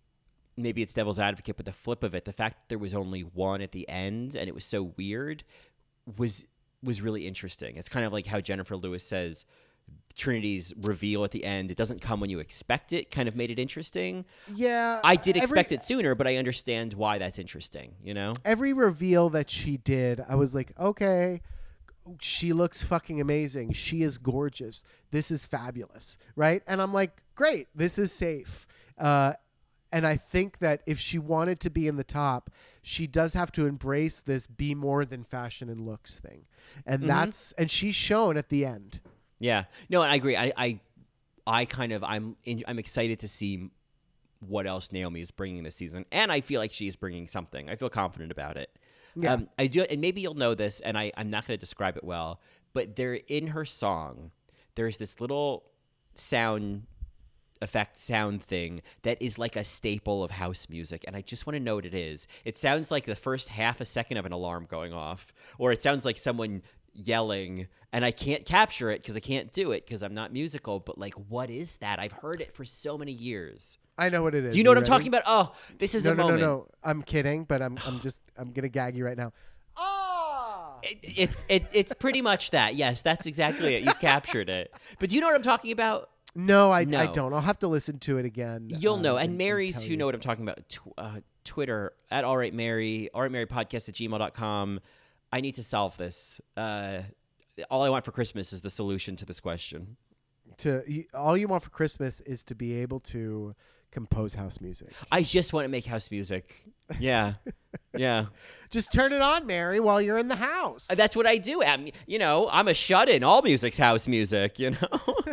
Maybe it's devil's advocate, but the flip of it, the fact that there was only one at the end and it was so weird was... was really interesting. It's kind of like how Jennifer Lewis says Trinity's reveal at the end, it doesn't come when you expect it, kind of made it interesting. Yeah. I did expect every, it sooner, but I understand why that's interesting, you know? Every reveal that she did, I was like, okay, she looks fucking amazing. She is gorgeous. This is fabulous, right? And I'm like, great, this is safe. Uh, and I think that if she wanted to be in the top, she does have to embrace this be more than fashion and looks thing. And mm-hmm. that's, and she's shown at the end. Yeah, no, and I agree. I, I, I kind of, I'm, in, I'm excited to see what else Naomi is bringing this season. And I feel like she's bringing something. I feel confident about it. Yeah. Um, I do. And maybe you'll know this, and I, I'm not going to describe it well, but there in her song, there's this little sound effect sound thing that is like a staple of house music, and I just want to know what it is. It sounds like the first half a second of an alarm going off, or it sounds like someone yelling, and I can't capture it because I can't do it because I'm not musical, but like, what is that? I've heard it for so many years. I know what it is. Do you know you what ready? I'm talking about? Oh, this is no, a no, moment. No, no, no. I'm kidding, but I'm I'm just I'm going to gag you right now. Oh! It, it, it, it's pretty much that. Yes, that's exactly it. You've captured it. But do you know what I'm talking about? No, I, no. I don't. I'll have to listen to it again. You'll uh, know. And, and Mary's who you know what I'm talking about. Tw- uh, Twitter, at All Right Mary, All Right Mary Podcast at gmail dot com. I need to solve this. Uh, all I want for Christmas is the solution to this question. To you, all you want for Christmas is to be able to compose house music. I just want to make house music. Yeah. Yeah. Just turn it on, Mary, while you're in the house. That's what I do. I'm, you know, I'm a shut-in. All music's house music, you know?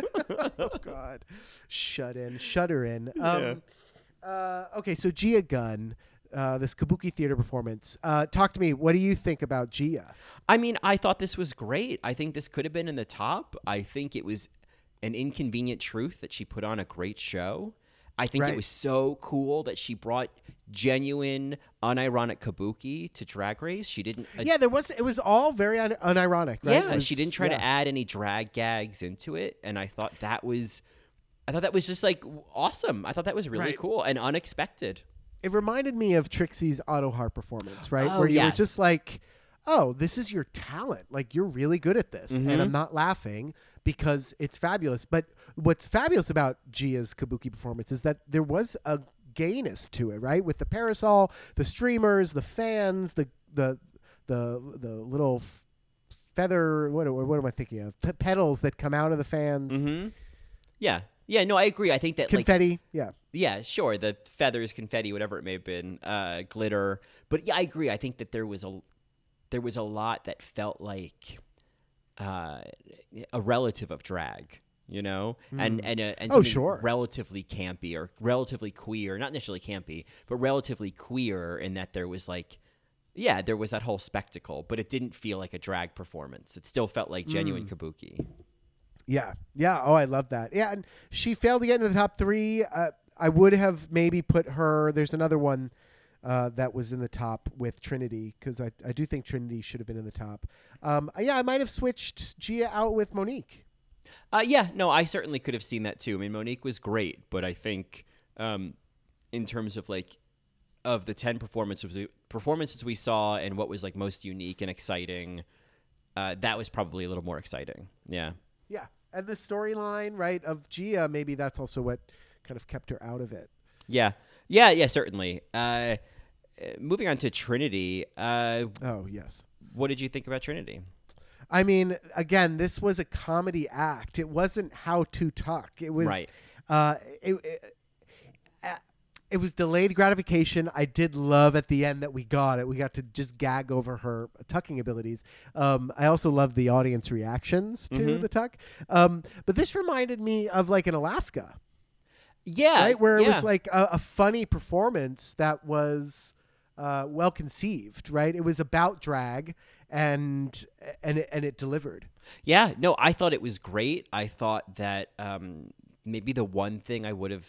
Oh, God. Shut-in. Shutter-in. Um, yeah. uh, okay, so Gia Gunn, uh, this Kabuki Theater performance. Uh, talk to me. What do you think about Gia? I mean, I thought this was great. I think this could have been in the top. I think it was an inconvenient truth that she put on a great show. I think right. It was so cool that she brought genuine, unironic kabuki to Drag Race. She didn't. Uh, yeah, there was. It was all very un- unironic. Right? Yeah, was, she didn't try yeah. to add any drag gags into it, and I thought that was, I thought that was just like awesome. I thought that was really right. cool and unexpected. It reminded me of Trixie's Otto Hart performance, right? Oh, Where you yes. were just like, "Oh, this is your talent. Like you're really good at this," mm-hmm. and I'm not laughing. Because it's fabulous. But what's fabulous about Gia's kabuki performance is that there was a gayness to it, right? With the parasol, the streamers, the fans, the the the the little feather. What what am I thinking of? P- petals that come out of the fans. Mm-hmm. Yeah, yeah. No, I agree. I think that confetti. Like, yeah, yeah. Sure, the feathers, confetti, whatever it may have been, uh, glitter. But yeah, I agree. I think that there was a there was a lot that felt like. Uh, a relative of drag, you know, mm. and and a, and something oh, sure. relatively campy or relatively queer, not necessarily campy, but relatively queer in that there was like, yeah, there was that whole spectacle, but it didn't feel like a drag performance. It still felt like genuine mm. kabuki. Yeah, yeah. Oh, I love that. Yeah, and she failed to get into the top three. Uh, I would have maybe put her. There's another one. Uh, that was in the top with Trinity, because I, I do think Trinity should have been in the top. Um, yeah, I might have switched Gia out with Monique. Uh, yeah, no, I certainly could have seen that too. I mean, Monique was great, but I think um, in terms of like of the ten performances performances we saw and what was like most unique and exciting, uh, that was probably a little more exciting. Yeah. Yeah, and the storyline, right, of Gia, maybe that's also what kind of kept her out of it. Yeah, yeah, yeah, certainly. Uh, Moving on to Trinity. Uh, oh, yes. What did you think about Trinity? I mean, again, this was a comedy act. It wasn't how to talk. It was right. Uh, it, it, it was delayed gratification. I did love at the end that we got it. We got to just gag over her tucking abilities. Um, I also loved the audience reactions to mm-hmm. the tuck. Um, but this reminded me of like an Alaska. Yeah. Right? Where it yeah. was like a, a funny performance that was... Uh, well conceived, right? It was about drag, and and it, and it delivered. Yeah, no, I thought it was great. I thought that um, maybe the one thing I would have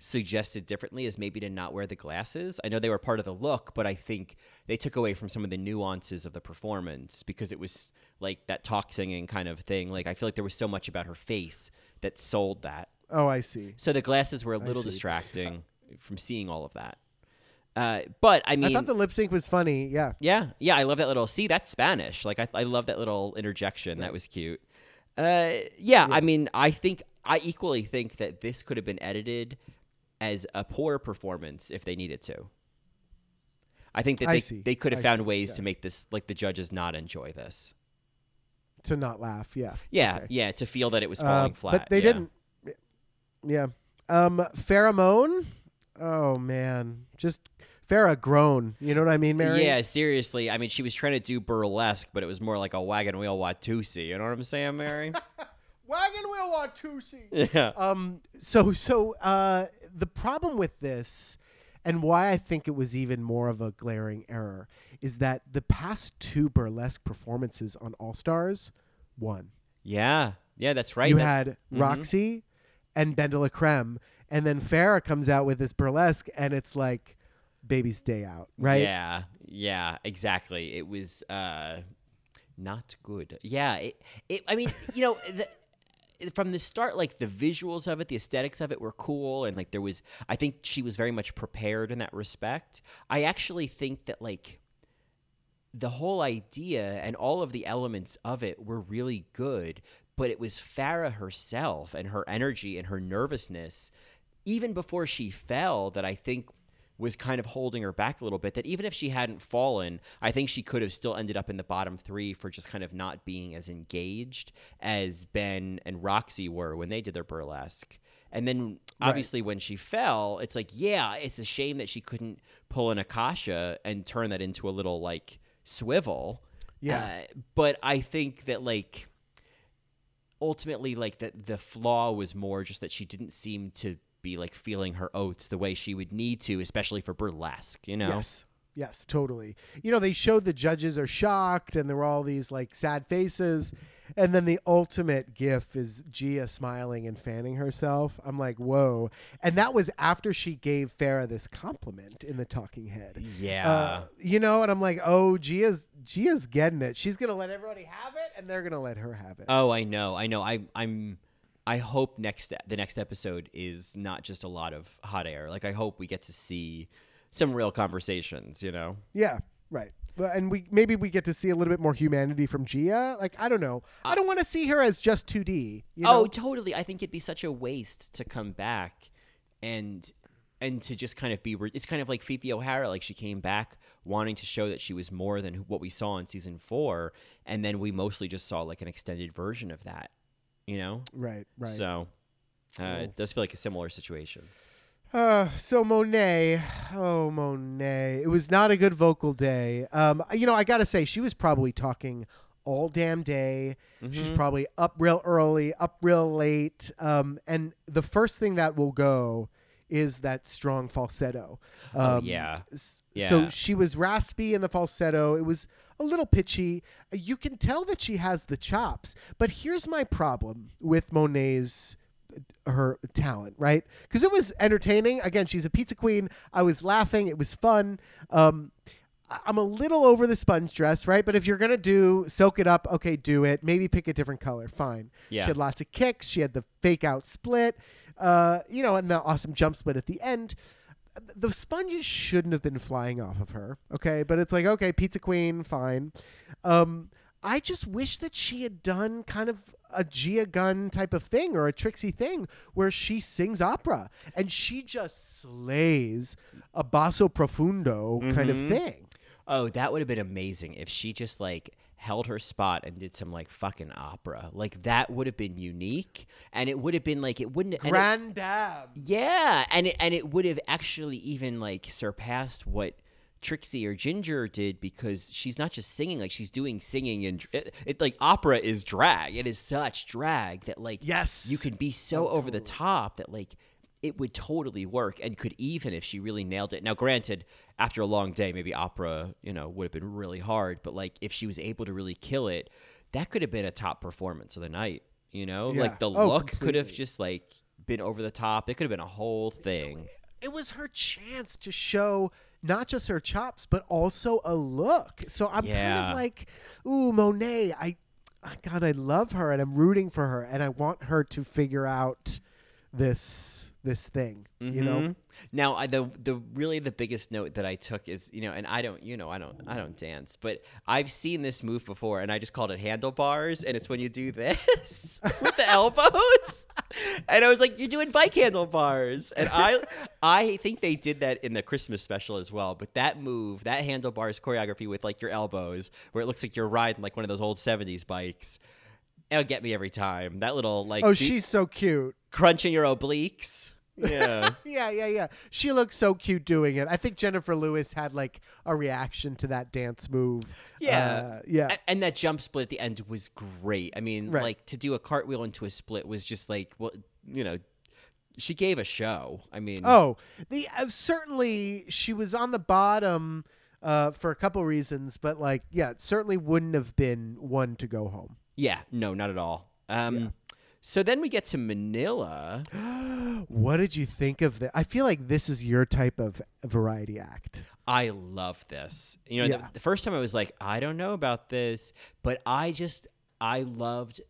suggested differently is maybe to not wear the glasses. I know they were part of the look, but I think they took away from some of the nuances of the performance because it was like that talk singing kind of thing. Like I feel like there was so much about her face that sold that. Oh, I see. So the glasses were a little distracting uh- from seeing all of that. Uh, but I mean, I thought the lip sync was funny. Yeah. Yeah. Yeah. I love that little, see, that's Spanish. Like I, I love that little interjection. Yeah. That was cute. Uh, yeah, yeah. I mean, I think I equally think that this could have been edited as a poor performance if they needed to. I think that I they, they could have I found see. ways yeah. to make this, like the judges not enjoy this. To not laugh. Yeah. Yeah. Okay. Yeah. To feel that it was falling uh, flat. But they yeah. didn't. Yeah. Um, Farrah Moan. Oh, man. Just Farrah grown. You know what I mean, Mary? Yeah, seriously. I mean, she was trying to do burlesque, but it was more like a wagon wheel Watusi. You know what I'm saying, Mary? Wagon wheel Watusi. Yeah. Um, so, so uh, the problem with this, and why I think it was even more of a glaring error, is that the past two burlesque performances on All Stars won. Yeah. Yeah, that's right. You that's, had mm-hmm. Roxy and Ben de la Creme, and then Farrah comes out with this burlesque, and it's like Baby's Day Out, right? Yeah. Yeah, exactly. It was uh, not good. Yeah. It, it, I mean, you know... The, From the start, like, the visuals of it, the aesthetics of it were cool, and, like, there was... I think she was very much prepared in that respect. I actually think that, like, the whole idea and all of the elements of it were really good, but it was Farrah herself and her energy and her nervousness, even before she fell, that I think was kind of holding her back a little bit, that even if she hadn't fallen, I think she could have still ended up in the bottom three for just kind of not being as engaged as Ben and Roxy were when they did their burlesque. And then obviously right. when she fell, it's like, yeah, it's a shame that she couldn't pull an Akasha and turn that into a little like swivel. Yeah. Uh, but I think that like ultimately like the, the flaw was more just that she didn't seem to be like feeling her oats the way she would need to, especially for burlesque, you know? Yes. Yes, totally. You know, they showed the judges are shocked and there were all these like sad faces. And then the ultimate gif is Gia smiling and fanning herself. I'm like, whoa. And that was after she gave Farrah this compliment in the talking head. Yeah. Uh, you know, and I'm like, oh, Gia's Gia's getting it. She's going to let everybody have it and they're going to let her have it. Oh, I know. I know. I, I'm, I hope next the next episode is not just a lot of hot air. Like, I hope we get to see some real conversations, you know? Yeah, right. And we maybe we get to see a little bit more humanity from Gia. Like, I don't know. I, I don't want to see her as just two D. You know? Oh, totally. I think it'd be such a waste to come back and and to just kind of be re- – it's kind of like Fifi O'Hara. Like, she came back wanting to show that she was more than what we saw in season four, and then we mostly just saw, like, an extended version of that. You know? Right, right. So uh, oh. it does feel like a similar situation. Uh, so Monet. Oh, Monet. It was not a good vocal day. Um, you know, I got to say, she was probably talking all damn day. Mm-hmm. She's probably up real early, up real late. Um, and the first thing that will go is that strong falsetto. Um, oh, yeah. yeah. So she was raspy in the falsetto. It was a little pitchy. You can tell that she has the chops. But here's my problem with Monet's her talent, right? Because it was entertaining. Again, she's a pizza queen. I was laughing. It was fun. Um, I'm a little over the sponge dress, right? But if you're going to do soak it up, okay, do it. Maybe pick a different color. Fine. Yeah. She had lots of kicks. She had the fake out split. Uh, you know, and the awesome jump split at the end. The sponges shouldn't have been flying off of her, okay? But it's like, okay, pizza queen, fine. Um, I just wish that she had done kind of a Gia Gunn type of thing or a Trixie thing where she sings opera and she just slays a basso profundo mm-hmm. kind of thing. Oh, that would have been amazing if she just like held her spot and did some like fucking opera. Like that would have been unique, and it would have been like it wouldn't grand dab. Yeah, and it, and it would have actually even like surpassed what Trixie or Ginger did, because she's not just singing, like she's doing singing, and it, it like opera is drag. It is such drag that like yes, you can be so oh, over totally. the top that like it would totally work and could even if she really nailed it. Now, granted, after a long day, maybe opera, you know, would have been really hard. But, like, if she was able to really kill it, that could have been a top performance of the night, you know? Yeah. Like, the oh, look completely. could have just, like, been over the top. It could have been a whole thing. It was her chance to show not just her chops but also a look. So I'm yeah. kind of like, ooh, Monet, I, God, I love her and I'm rooting for her and I want her to figure out this this thing, mm-hmm. you know. Now, I, the the really the biggest note that I took is, you know, and I don't, you know, I don't, I don't dance, but I've seen this move before, and I just called it handlebars, and it's when you do this with the elbows. And I was like, you're doing bike handlebars, and I I think they did that in the Christmas special as well. But that move, that handlebars choreography with like your elbows, where it looks like you're riding like one of those old seventies bikes. It'll get me every time. That little like oh, she's so cute. Crunching your obliques. Yeah. yeah, yeah, yeah. She looks so cute doing it. I think Jennifer Lewis had like a reaction to that dance move. Yeah. Uh, yeah. A- and that jump split at the end was great. I mean, right. like to do a cartwheel into a split was just like, well, you know, she gave a show. I mean. Oh, the uh, certainly she was on the bottom uh, for a couple reasons, but like, yeah, it certainly wouldn't have been one to go home. Yeah. No, not at all. Um, yeah. So then we get to Manila. What did you think of that? I feel like this is your type of variety act. I love this. You know, yeah. the, the first time I was like, I don't know about this, but I just, I loved,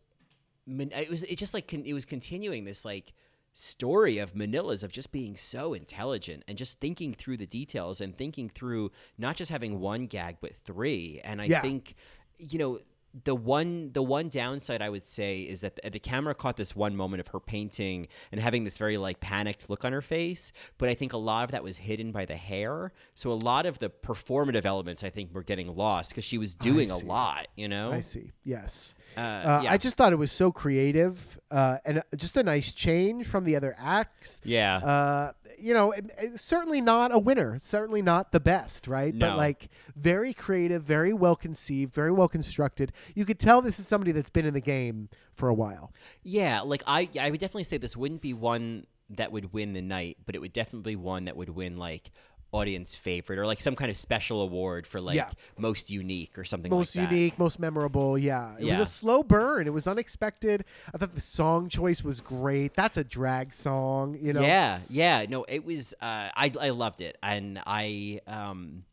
it was, it just like, it was continuing this like story of Manila's of just being so intelligent and just thinking through the details and thinking through not just having one gag, but three. And I yeah. think, you know, The one the one downside I would say is that the, the camera caught this one moment of her painting and having this very like panicked look on her face, but I think a lot of that was hidden by the hair. So a lot of the performative elements I think were getting lost because she was doing a lot, you know? I see. Yes. Uh, uh, yeah. I just thought it was so creative uh, and just a nice change from the other acts. Yeah. Uh, you know, it, it, certainly not a winner, certainly not the best, right? No. But like very creative, very well conceived, very well constructed. You could tell this is somebody that's been in the game for a while. Yeah, like I I would definitely say this wouldn't be one that would win the night, but it would definitely be one that would win like audience favorite or like some kind of special award for like yeah. most unique or something most like that. Most unique, most memorable, yeah. It yeah. was a slow burn. It was unexpected. I thought the song choice was great. That's a drag song, you know? Yeah, yeah. No, it was, uh, I, I loved it. And I... um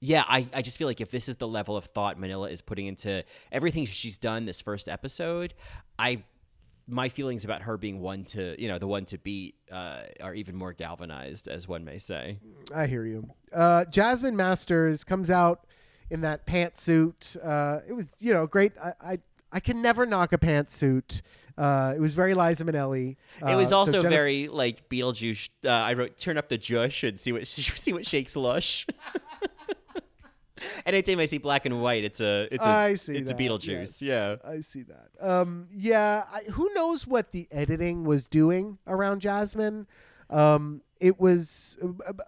Yeah, I, I just feel like if this is the level of thought Manila is putting into everything she's done this first episode, I my feelings about her being one to, you know, the one to beat uh, are even more galvanized, as one may say. I hear you. Uh, Jasmine Masters comes out in that pantsuit. Uh, it was, you know, great. I I, I can never knock a pantsuit. Uh, it was very Liza Minnelli. Uh, it was also so Jennifer- very like Beetlejuice. Uh, I wrote, "Turn up the jush and see what see what shakes lush." And anytime I see black and white, it's a it's a I see it's that. a Beetlejuice. Yes. Yeah, I see that. Um, yeah, I, who knows what the editing was doing around Jasmine? Um, it was.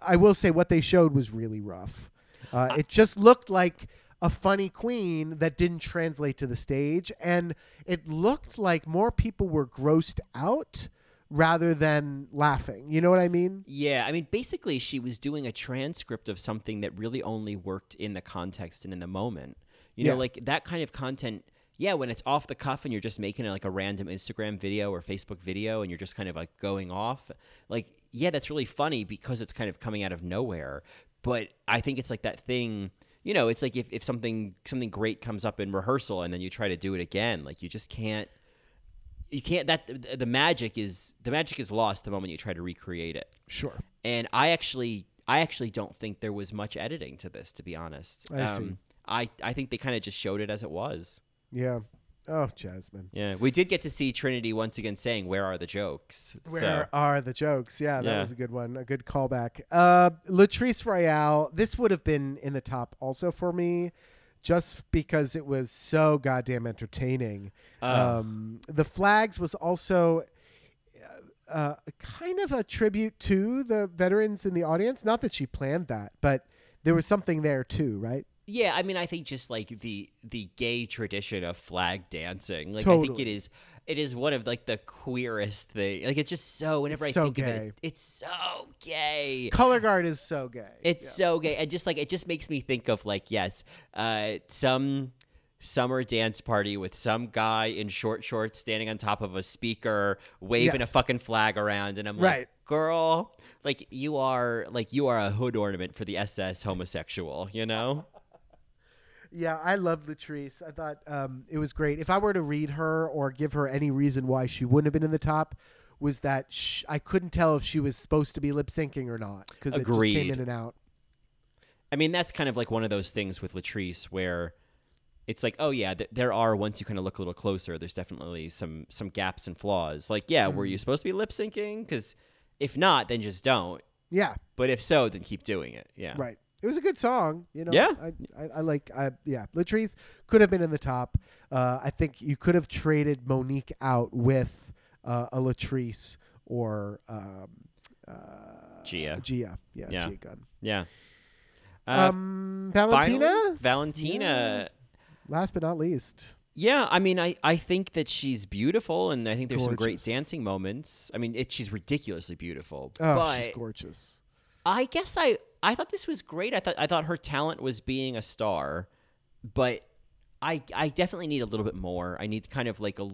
I will say what they showed was really rough. Uh, I- it just looked like a funny queen that didn't translate to the stage, and it looked like more people were grossed out rather than laughing. You know what I mean? Yeah. I mean, basically, she was doing a transcript of something that really only worked in the context and in the moment. You yeah. know, like that kind of content, yeah, when it's off the cuff and you're just making like a random Instagram video or Facebook video and you're just kind of like going off, like, yeah, that's really funny because it's kind of coming out of nowhere. But I think it's like that thing, you know, it's like if, if something something great comes up in rehearsal and then you try to do it again, like you just can't. You can't. That the magic is the magic is lost the moment you try to recreate it. Sure. And I actually, I actually don't think there was much editing to this, to be honest. I um, see. I, I think they kind of just showed it as it was. Yeah. Oh, Jasmine. Yeah, we did get to see Trinity once again saying, "Where are the jokes? Where so. are the jokes?" Yeah, that yeah. was a good one. A good callback. Uh, Latrice Royale. This would have been in the top also for me, just because it was so goddamn entertaining. Uh, um, the flags was also uh, kind of a tribute to the veterans in the audience. Not that she planned that, but there was something there too, right? Yeah, I mean, I think just like the the gay tradition of flag dancing, like totally. I think it is it is one of like the queerest thing. Like it's just so. Whenever it's I so think gay. of it, it's so gay. Color guard is so gay. It's yeah. so gay, and just like it just makes me think of like yes, uh, some summer dance party with some guy in short shorts standing on top of a speaker waving yes. a fucking flag around, and I'm right. like, girl, like you are like you are a hood ornament for the S S homosexual, you know. Yeah, I loved Latrice. I thought um, it was great. If I were to read her or give her any reason why she wouldn't have been in the top, was that sh- I couldn't tell if she was supposed to be lip syncing or not because it just came in and out. I mean, that's kind of like one of those things with Latrice where it's like, oh yeah, th- there are once you kind of look a little closer, there's definitely some some gaps and flaws. Like, yeah, mm-hmm. were you supposed to be lip syncing? Because if not, then just don't. Yeah. But if so, then keep doing it. Yeah. Right. It was a good song, you know. Yeah, I, I, I like. I yeah, Latrice could have been in the top. Uh, I think you could have traded Monique out with uh, a Latrice or um, uh, Gia. Gia. Yeah, yeah. Gia Gunn. Yeah. Uh, um, Valentina? Finally, Valentina. Yeah. Last but not least. Yeah, I mean, I, I think that she's beautiful, and I think there's gorgeous. some great dancing moments. I mean, it, she's ridiculously beautiful. Oh, but she's gorgeous. I guess I, I thought this was great. I thought I thought her talent was being a star, but I I definitely need a little bit more. I need kind of like a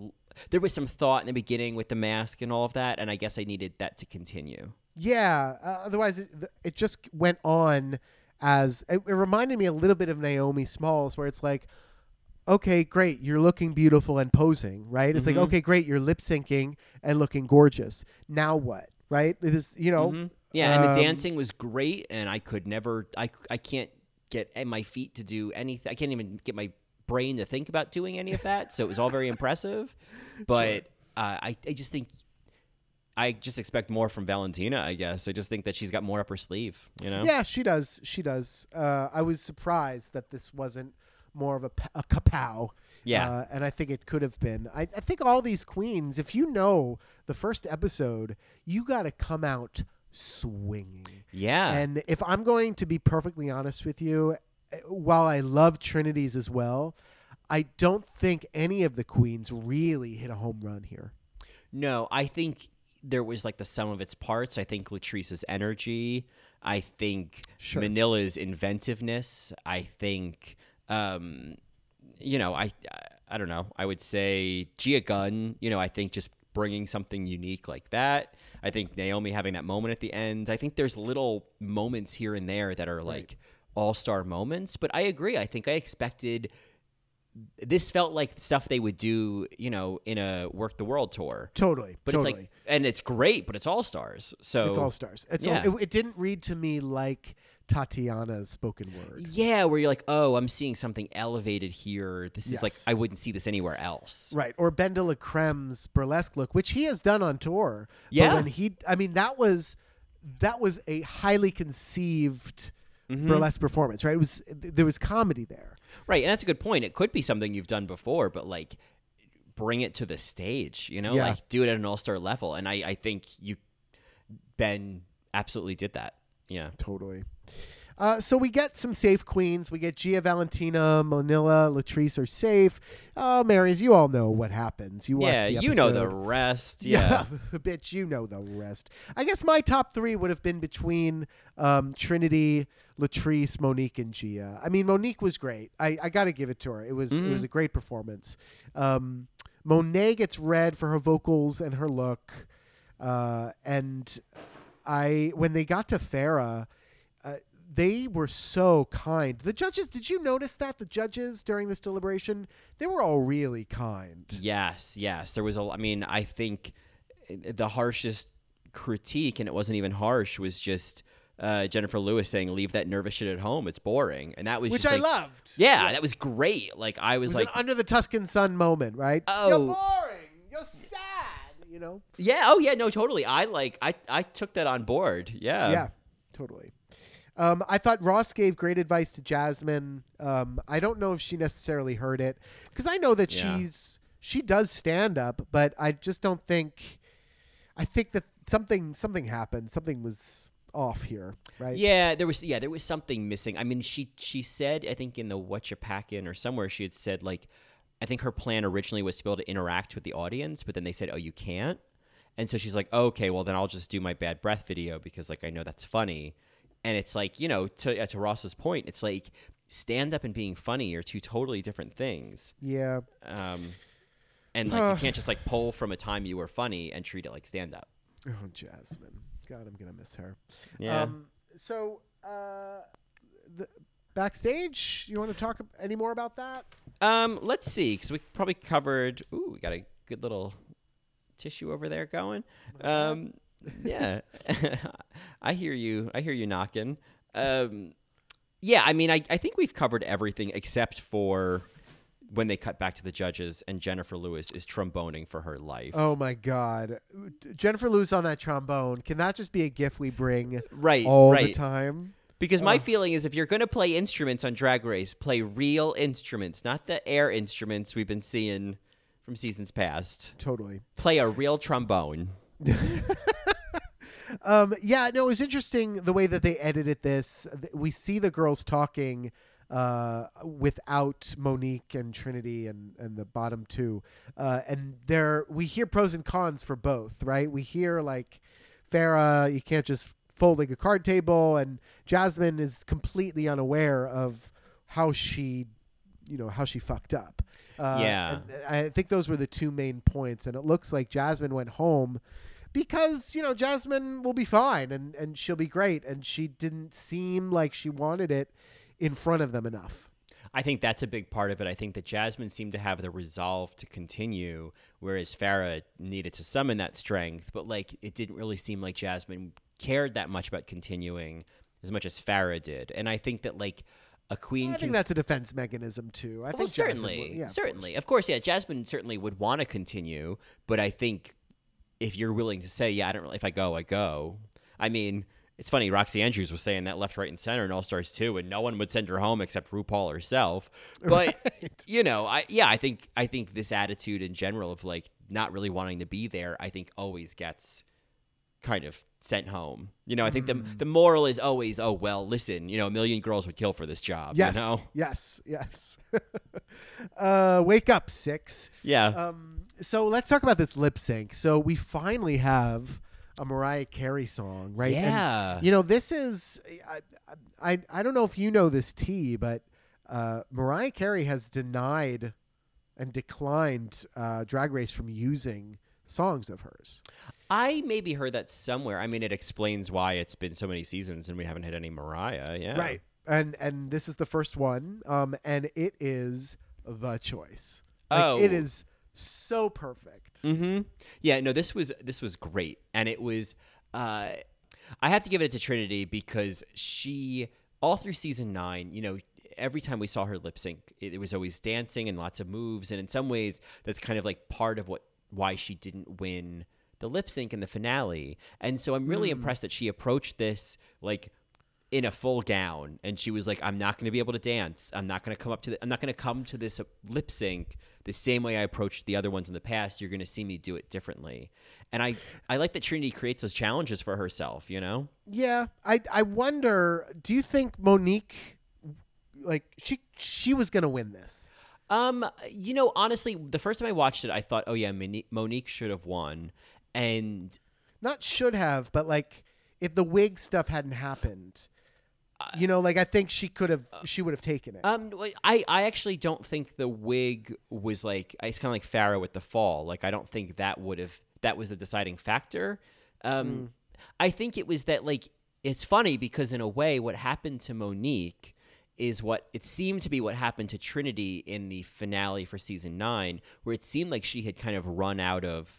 there was some thought in the beginning with the mask and all of that, and I guess I needed that to continue. Yeah, uh, otherwise it, it just went on as it, it reminded me a little bit of Naomi Smalls, where it's like, okay, great, you're looking beautiful and posing, right? It's mm-hmm. like, okay, great, you're lip syncing and looking gorgeous. Now what, right? It is, you know. Mm-hmm. Yeah, and um, the dancing was great, and I could never, I, I can't get my feet to do anything. I can't even get my brain to think about doing any of that. So it was all very impressive. But sure. uh, I, I just think, I just expect more from Valentina, I guess. I just think that she's got more up her sleeve, you know? Yeah, she does. She does. Uh, I was surprised that this wasn't more of a, a kapow. Yeah. Uh, and I think it could have been. I, I think all these queens, if you know the first episode, you got to come out swinging. Yeah. And if I'm going to be perfectly honest with you, while I love Trinity's as well, I don't think any of the queens really hit a home run here. No, I think there was like the sum of its parts. I think Latrice's energy. I think sure. Manila's inventiveness. I think... Um, you know, I, I, I don't know. I would say Gia Gunn, you know, I think just bringing something unique like that. I think Naomi having that moment at the end. I think there's little moments here and there that are like right. all-star moments, but I agree. I think I expected, this felt like stuff they would do, you know, in a Work the World tour. Totally. But totally. It's like, and it's great, but it's all-stars. So it's all-stars. It's yeah. all, it, it didn't read to me like Tatiana's spoken word. Yeah, where you're like, oh, I'm seeing something elevated here. This yes. is like, I wouldn't see this anywhere else. Right. Or Ben de la Creme's burlesque look, which he has done on tour. Yeah. But when he, I mean, that was, that was a highly conceived mm-hmm. burlesque performance, right? It was, there was comedy there. Right. And that's a good point. It could be something you've done before, but like bring it to the stage, you know, yeah. like do it at an all-star level. And I, I think you, Ben absolutely did that. Yeah, totally. Uh, so we get some safe queens. We get Gia, Valentina, Manila, Latrice are safe. Uh, Marys, you all know what happens. You watch yeah, the episode. You know the rest. Yeah, yeah. Bitch, you know the rest. I guess my top three would have been between um, Trinity, Latrice, Monique, and Gia. I mean, Monique was great. I, I got to give it to her. It was mm. it was a great performance. Um, Monet gets red for her vocals and her look, uh, and. I when they got to Farrah, uh, they were so kind. The judges, did you notice that? The judges during this deliberation, they were all really kind. Yes, yes. There was a, I mean, I think the harshest critique, and it wasn't even harsh, was just uh, Jennifer Lewis saying, leave that nervous shit at home. It's boring. And that was Which just I like, loved. Yeah, yeah, that was great. Like, I was, it was like. An Under the Tuscan Sun moment, right? Oh. You're boring. You're sad. You know? Yeah. Oh, yeah. No, totally. I like. I, I took that on board. Yeah. Yeah. Totally. Um, I thought Ross gave great advice to Jasmine. Um, I don't know if she necessarily heard it because I know that yeah. she's she does stand up, but I just don't think. I think that something something happened. Something was off here, right? Yeah. There was. Yeah. There was something missing. I mean, she she said I think in the Whatcha Packin' or somewhere she had said like. I think her plan originally was to be able to interact with the audience, but then they said, oh, you can't. And so she's like, oh, okay, well, then I'll just do my bad breath video because, like, I know that's funny. And it's like, you know, to, uh, to Ross's point, it's like stand-up and being funny are two totally different things. Yeah. Um, and, like, uh, you can't just, like, pull from a time you were funny and treat it like stand-up. Oh, Jasmine. God, I'm going to miss her. Yeah. Um, so uh, the backstage, you want to talk any more about that? Um, let's see, because we probably covered. Ooh, we got a good little tissue over there going. Um, yeah, I hear you. I hear you knocking. Um, yeah, I mean, I, I think we've covered everything except for when they cut back to the judges and Jennifer Lewis is tromboning for her life. Oh my God, Jennifer Lewis on that trombone. Can that just be a gif we bring right all right. the time? Because my uh, feeling is if you're going to play instruments on Drag Race, play real instruments, not the air instruments we've been seeing from seasons past. Totally. Play a real trombone. Um, yeah, no, it was interesting the way that they edited this. We see the girls talking uh, without Monique and Trinity and, and the bottom two. Uh, and there we hear pros and cons for both, right? We hear like Farrah, you can't just fold like a card table, and Jasmine is completely unaware of how she, you know, how she fucked up. Uh, yeah. And I think those were the two main points. And it looks like Jasmine went home because, you know, Jasmine will be fine and, and she'll be great. And she didn't seem like she wanted it in front of them enough. I think that's a big part of it. I think that Jasmine seemed to have the resolve to continue, whereas Farrah needed to summon that strength. But, like, it didn't really seem like Jasmine cared that much about continuing as much as Farrah did. And I think that, like, a queen I think can... that's a defense mechanism too. I well, think certainly, would, yeah, certainly, of course. of course, yeah. Jasmine certainly would want to continue, but I think if you're willing to say, yeah, I don't really. If I go, I go. I mean, it's funny. Roxy Andrews was saying that left, right, and center in All Stars two, and no one would send her home except RuPaul herself. But right. you know, I yeah, I think I think this attitude in general of like not really wanting to be there, I think always gets kind of sent home. You know, I think the the moral is always, oh, well, listen, you know, a million girls would kill for this job. Yes, you know? yes, yes. uh, wake up, six. Yeah. Um, so let's talk about this lip sync. So we finally have a Mariah Carey song, right? Yeah. And, you know, this is, I, I, I don't know if you know this, T, but uh, Mariah Carey has denied and declined uh, Drag Race from using songs of hers. I maybe heard that somewhere. I mean, it explains why it's been so many seasons and we haven't had any Mariah. Yeah. Right. And and this is the first one. Um, and it is the choice. Like, oh, it is so perfect. Mm-hmm. Yeah. No, this was this was great. And it was uh, I have to give it to Trinity because she all through season nine, you know, every time we saw her lip sync, it, it was always dancing and lots of moves. And in some ways, that's kind of like part of what why she didn't win the lip sync in the finale. And so I'm really mm. impressed that she approached this like in a full gown. And she was like, I'm not going to be able to dance. I'm not going to come up to the, I'm not going to come to this lip sync the same way I approached the other ones in the past. You're going to see me do it differently. And I, I like that Trinity creates those challenges for herself, you know? Yeah. I, I wonder, do you think Monique, like she, she was going to win this? Um, you know, honestly, the first time I watched it, I thought, oh yeah, Monique, Monique should have won, and not should have, but like if the wig stuff hadn't happened, uh, you know, like I think she could have, uh, she would have taken it. Um, I, I actually don't think the wig was like, it's kind of like Farrah with the fall. Like I don't think that would have, that was the deciding factor. Um, mm. I think it was that like, it's funny because in a way what happened to Monique is what it seemed to be what happened to Trinity in the finale for season nine, where it seemed like she had kind of run out of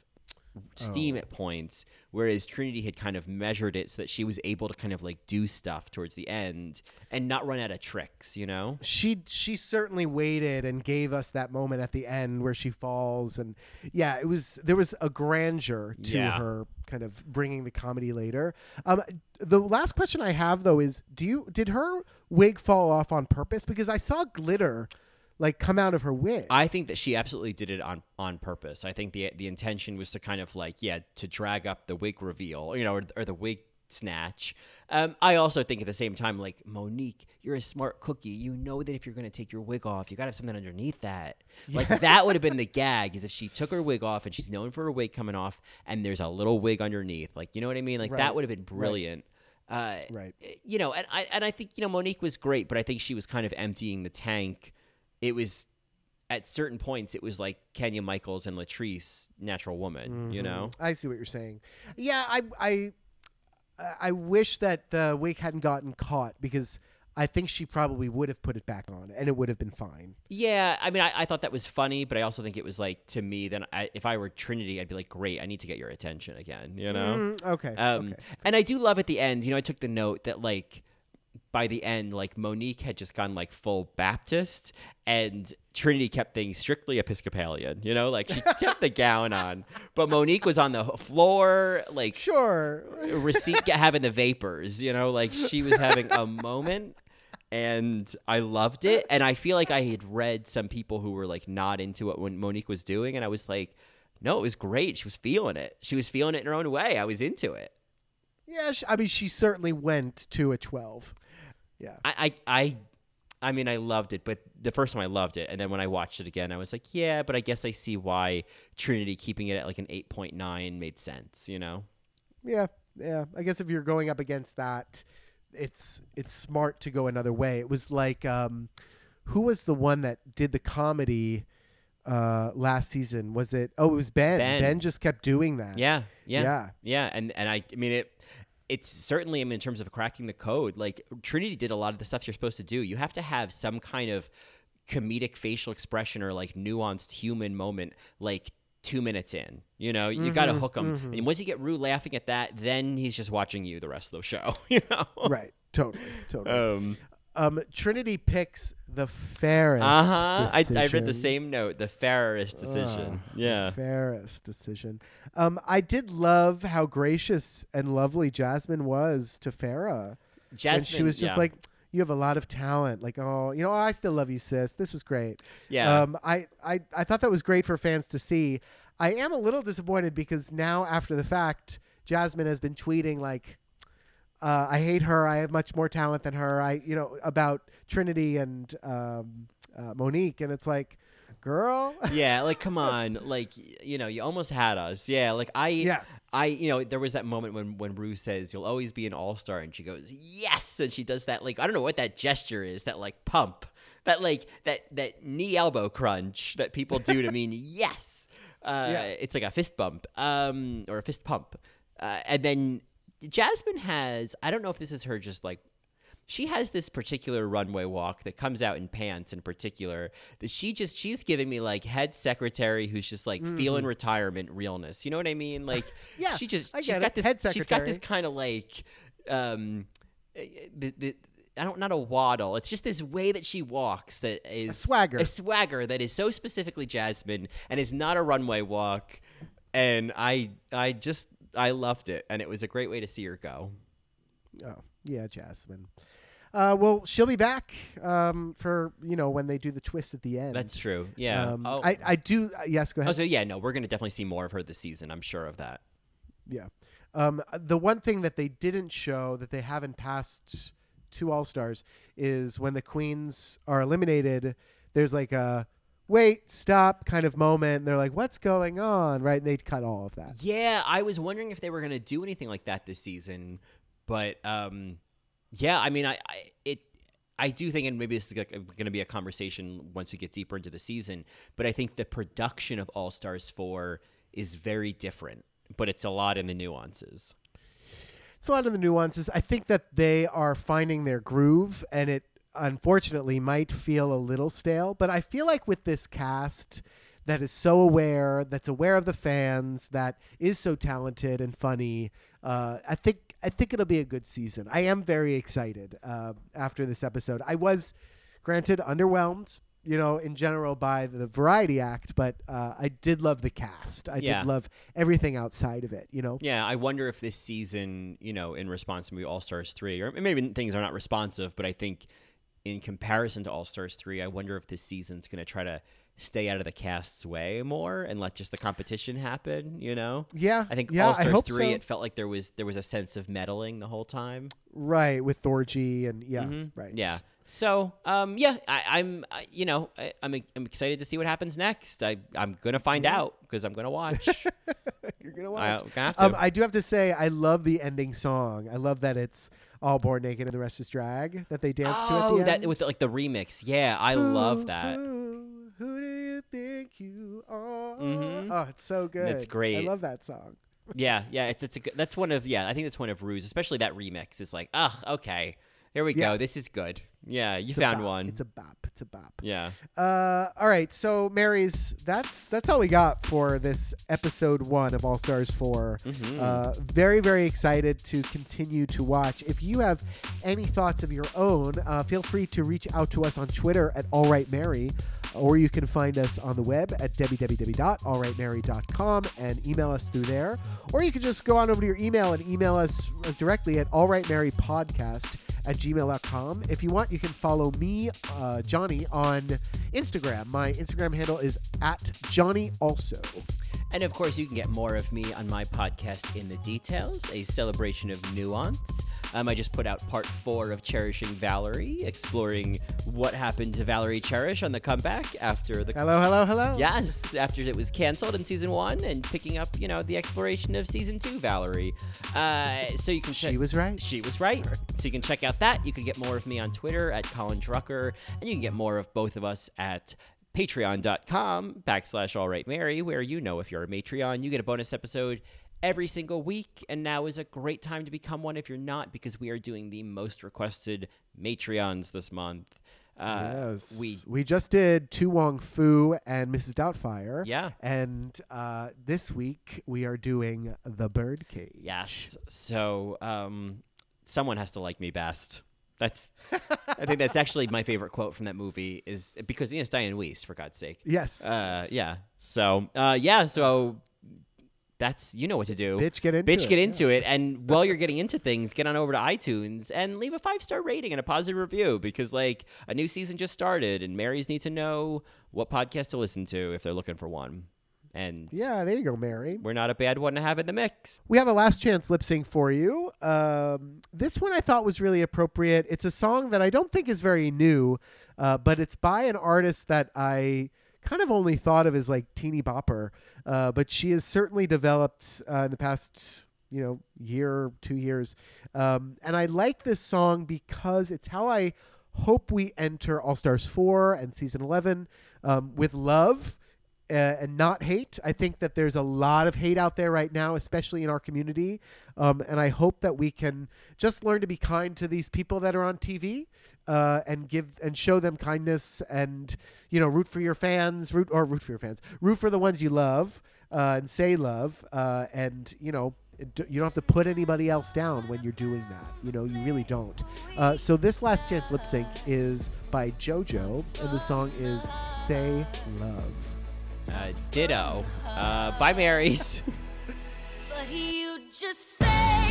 steam oh. at points, whereas Trinity had kind of measured it so that she was able to kind of like do stuff towards the end and not run out of tricks, you know? She she certainly waited and gave us that moment at the end where she falls. And yeah, it was there was a grandeur to yeah. her kind of bringing the comedy later. Um, the last question I have, though, is do you did her wig fall off on purpose? Because I saw glitter like come out of her wig. I think that she absolutely did it on, on purpose. I think the the intention was to kind of like, yeah, to drag up the wig reveal, you know, or, or the wig snatch. Um, I also think at the same time, like, Monique, you're a smart cookie. You know that if you're going to take your wig off, you got to have something underneath that. Yeah. Like, that would have been the gag, is if she took her wig off and she's known for her wig coming off and there's a little wig underneath. Like, you know what I mean? Like, right. that would have been brilliant. Right. Uh, right. You know, and I, and I think, you know, Monique was great, but I think she was kind of emptying the tank. It was at certain points, it was like Kenya Michaels and Latrice, Natural Woman, mm-hmm. you know? I see what you're saying. Yeah, I, I I wish that the wig hadn't gotten caught because I think she probably would have put it back on and it would have been fine. Yeah, I mean, I, I thought that was funny, but I also think it was like, to me, then I, if I were Trinity, I'd be like, great, I need to get your attention again, you know? Mm, okay, um, okay. And I do love at the end, you know, I took the note that like, by the end, like Monique had just gone like full Baptist and Trinity kept things strictly Episcopalian, you know, like she kept the gown on, but Monique was on the floor, like sure, receipt having the vapors, you know, like she was having a moment and I loved it. And I feel like I had read some people who were like not into what when Monique was doing. And I was like, no, it was great. She was feeling it. She was feeling it in her own way. I was into it. Yeah, she, I mean, she certainly went to a twelve. Yeah. I, I, I, I mean, I loved it, but the first time I loved it. And then when I watched it again, I was like, yeah, but I guess I see why Trinity keeping it at like an eight point nine made sense, you know? Yeah. Yeah. I guess if you're going up against that, it's, it's smart to go another way. It was like, um, who was the one that did the comedy uh, last season? Was it? Oh, it was Ben. Ben, Ben just kept doing that. Yeah. Yeah. Yeah. Yeah. And, and I, I mean, it, it's certainly, I mean, in terms of cracking the code, like Trinity did a lot of the stuff you're supposed to do. You have to have some kind of comedic facial expression or like nuanced human moment, like two minutes in, you know, you mm-hmm, got to hook him. Mm-hmm. And once you get Rue laughing at that, then he's just watching you the rest of the show, you know? Right. Totally. Totally. Um, Um, Trinity picks the fairest uh-huh. decision. I, I read the same note, the fairest decision. Uh, yeah. Fairest decision. Um, I did love how gracious and lovely Jasmine was to Farrah. Jasmine, and she was just yeah. like, you have a lot of talent. Like, oh, you know, I still love you, sis. This was great. Yeah. Um, I, I, I thought that was great for fans to see. I am a little disappointed because now after the fact, Jasmine has been tweeting like, Uh, I hate her. I have much more talent than her. I, you know, about Trinity and um, uh, Monique. And it's like, girl. Yeah. Like, come on. Like, you know, you almost had us. Yeah. Like I, yeah. I, you know, there was that moment when, when Rue says you'll always be an all-star and she goes, yes. And she does that. Like, I don't know what that gesture is, that like pump, that like that, that knee elbow crunch that people do to mean yes. Uh, yeah. It's like a fist bump um, or a fist pump. Uh, and then, Jasmine has, I don't know if this is her just like, she has this particular runway walk that comes out in pants in particular that she just, she's giving me like head secretary who's just like mm. feeling retirement realness. You know what I mean? Like yeah, she just, she's got, this, she's got this kind of like, um, the, the, I don't, not a waddle. It's just this way that she walks that is a swagger, a swagger that is so specifically Jasmine and is not a runway walk. And I, I just, I loved it, and it was a great way to see her go. Oh, yeah, Jasmine. Uh, well, she'll be back um, for, you know, when they do the twist at the end. That's true, yeah. Um, oh. I, I do, uh, yes, go ahead. Oh, so, yeah, no, we're going to definitely see more of her this season. I'm sure of that. Yeah. Um, the one thing that they didn't show that they haven't passed to All-Stars is when the queens are eliminated, there's like a, wait, stop kind of moment. And they're like, what's going on? Right. And they'd cut all of that. Yeah. I was wondering if they were going to do anything like that this season. But um, yeah, I mean, I, I, it, I do think, and maybe this is going to be a conversation once we get deeper into the season, but I think the production of All Stars four is very different, but it's a lot in the nuances. It's a lot in the nuances. I think that they are finding their groove and it, unfortunately might feel a little stale, but I feel like with this cast that is so aware, that's aware of the fans, that is so talented and funny. Uh, I think, I think it'll be a good season. I am very excited uh, after this episode. I was granted underwhelmed, you know, in general by the Variety Act, but uh, I did love the cast. I yeah. did love everything outside of it, you know? Yeah, I wonder if this season, you know, in response to All-Stars three, or maybe things are not responsive, but I think in comparison to All-Stars three, I wonder if this season's going to try to stay out of the cast's way more and let just the competition happen, you know? Yeah. I think yeah, All-Stars three, so. It felt like there was there was a sense of meddling the whole time. Right, with Thorgy and, yeah, mm-hmm. right. Yeah. So, um, yeah, I, I'm, I, you know, I, I'm I'm excited to see what happens next. I, I'm going to find yeah. out because I'm going to watch. You're going to watch. I, have to. Um, I do have to say I love the ending song. I love that it's all born naked and the rest is drag that they danced oh, to at the end. Oh, that with like the remix. Yeah, I who, love that. Who, who do you think you are? Mm-hmm. Oh, it's so good. It's great. I love that song. yeah, yeah, it's it's a good, that's one of yeah, I think that's one of Rue's, especially that remix is like, "Ugh, oh, okay. Here we yeah. go. This is good." Yeah, you it's found one. It's a bop. It's a bop. Yeah. Uh, all right. So, Marys, that's that's all we got for this episode one of All Stars four. Mm-hmm. Uh, very, very excited to continue to watch. If you have any thoughts of your own, uh, feel free to reach out to us on Twitter at All Right Mary, or you can find us on the web at w w w dot all right mary dot com and email us through there. Or you can just go on over to your email and email us directly at all right mary podcast at gmail dot com. If you want, you can follow me, uh, Johnny, on Instagram. My Instagram handle is at Johnny also. And of course, you can get more of me on my podcast, In the Details, a celebration of nuance. Um, I just put out part four of Cherishing Valerie, exploring what happened to Valerie Cherish on The Comeback after the... Hello, hello, hello. Yes, after it was canceled in season one and picking up, you know, the exploration of season two, Valerie. Uh, so you can check... She was right. She was right. So you can check out that. You can get more of me on Twitter at Colin Drucker, and you can get more of both of us at patreon.com backslash All Right Mary, where, you know, if you're a Matreon, you get a bonus episode every single week. And now is a great time to become one if you're not, because we are doing the most requested Matreons this month. Uh, yes. We we just did Tu Wong Fu and Missus Doubtfire. Yeah. And uh, this week we are doing The Birdcage. Yes. So um, someone has to like me best. That's, I think that's actually my favorite quote from that movie, is because you know, it's Diane Wiest, for God's sake. Yes. Uh, yeah. So uh, yeah. So. That's, you know what to do. Bitch, get into Bitch, it. Bitch, get into yeah. it. And while you're getting into things, get on over to iTunes and leave a five-star rating and a positive review, because, like, a new season just started, and Marys need to know what podcast to listen to if they're looking for one. And yeah, there you go, Mary. We're not a bad one to have in the mix. We have a last chance lip sync for you. Um, this one I thought was really appropriate. It's a song that I don't think is very new, uh, but it's by an artist that I kind of only thought of as like teeny bopper, uh, but she has certainly developed uh, in the past, you know, year, two years. Um, and I like this song because it's how I hope we enter All Stars four and season eleven, um, with love uh, and not hate. I think that there's a lot of hate out there right now, especially in our community. Um, and I hope that we can just learn to be kind to these people that are on T V. Uh, and give and show them kindness, and, you know, root for your fans, root or root for your fans, root for the ones you love, uh, and say love, uh, and, you know, you don't have to put anybody else down when you're doing that. You know, you really don't. Uh, so this last chance lip sync is by JoJo, and the song is "Say Love." Uh, ditto. Uh, bye, Marys. But you just say.